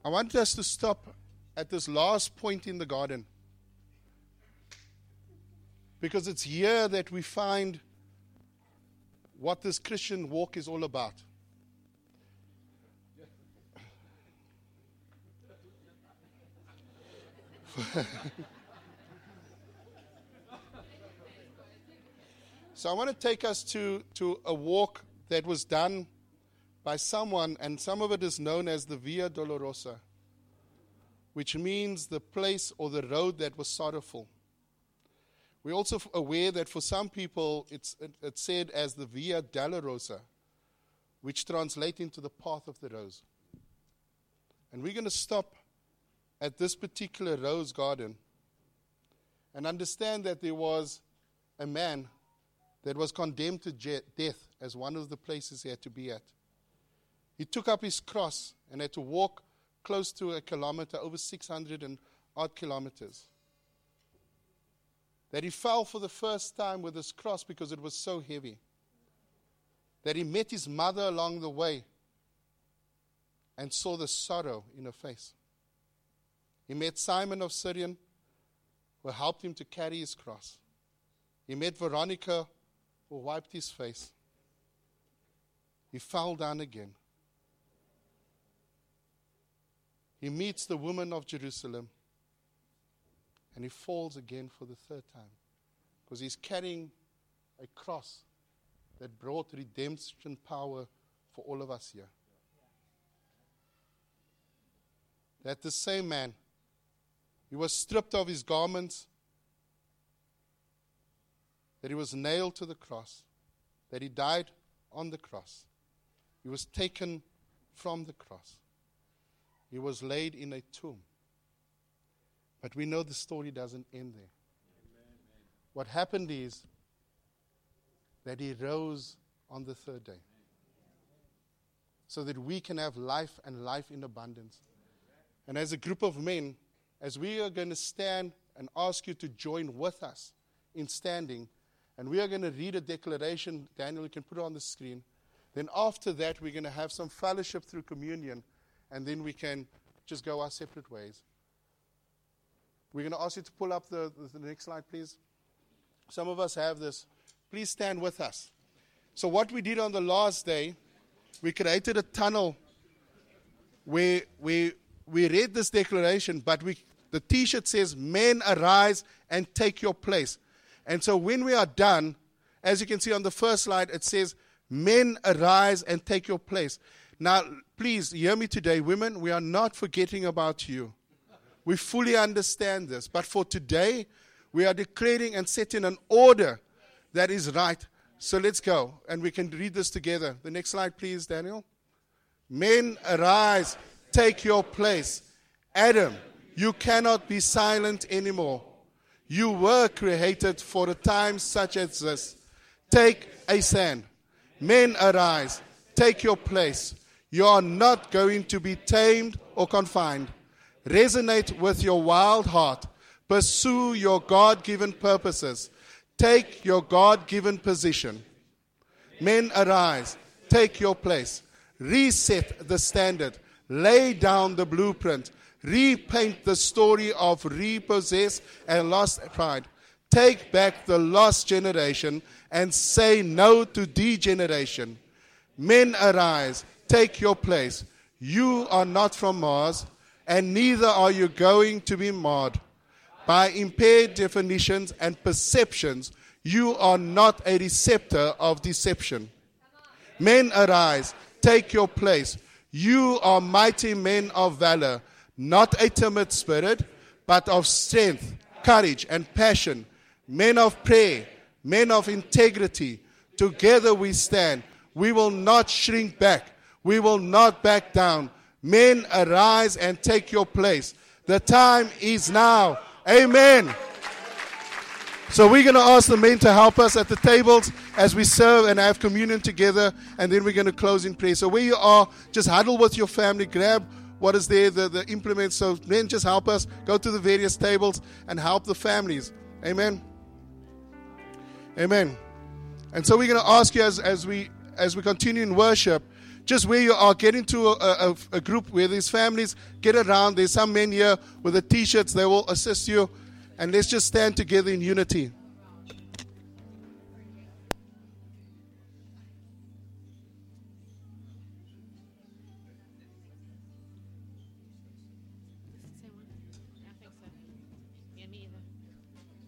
I want us to stop at this last point in the garden, because it's here that we find what this Christian walk is all about. So I want to take us to a walk that was done by someone, and some of it is known as the Via Dolorosa, which means the place or the road that was sorrowful. We're also aware that for some people it's said as the Via Dolorosa, which translates into the path of the rose. And we're going to stop at this particular rose garden and understand that there was a man that was condemned to death as one of the places he had to be at. He took up his cross and had to walk close to a kilometer, over 600 and odd kilometers. That he fell for the first time with his cross because it was so heavy. That he met his mother along the way and saw the sorrow in her face. He met Simon of Cyrene, who helped him to carry his cross. He met Veronica, who wiped his face. He fell down again. He meets the woman of Jerusalem, and he falls again for the third time. because he's carrying a cross that brought redemption power for all of us here. That the same man, he was stripped of his garments, that he was nailed to the cross, that he died on the cross. He was taken from the cross. He was laid in a tomb. But we know the story doesn't end there. Amen. What happened is that he rose on the third day so that we can have life and life in abundance. And as a group of men, as we are going to stand and ask you to join with us in standing, and we are going to read a declaration. Daniel, you can put it on the screen. Then after that, we're going to have some fellowship through communion, and then we can just go our separate ways. We're going to ask you to pull up the next slide, please. Some of us have this. Please stand with us. So what we did on the last day, we created a tunnel where we read this declaration, but the T-shirt says, "Men, arise and take your place." And so when we are done, as you can see on the first slide, it says, "Men, arise and take your place." Now, please hear me today. Women, we are not forgetting about you. We fully understand this. But for today, we are declaring and setting an order that is right. So let's go, and we can read this together. The next slide, please, Daniel. "Men, arise. Take your place. Adam, you cannot be silent anymore. You were created for a time such as this. Take a stand. Men, arise. Take your place. You are not going to be tamed or confined. Resonate with your wild heart. Pursue your God-given purposes. Take your God-given position. Men, arise. Take your place. Reset the standard. Lay down the blueprint. Repaint the story of repossess and lost pride. Take back the lost generation and say no to degeneration. Men, arise. Take your place. You are not from Mars, and neither are you going to be marred by impaired definitions and perceptions. You are not a receptor of deception. Men, arise. Take your place. You are mighty men of valor, not a timid spirit, but of strength, courage, and passion. Men of prayer, men of integrity. Together we stand. We will not shrink back. We will not back down. Men, arise and take your place. The time is now." Amen. So we're going to ask the men to help us at the tables as we serve and have communion together, and then we're going to close in prayer. So where you are, just huddle with your family, grab what is there, the implements. So men, just help us, go to the various tables and help the families. Amen. Amen. And so we're going to ask you as we continue in worship, just where you are, get into a group where there's families, get around. There's some men here with the T-shirts, they will assist you. And let's just stand together in unity.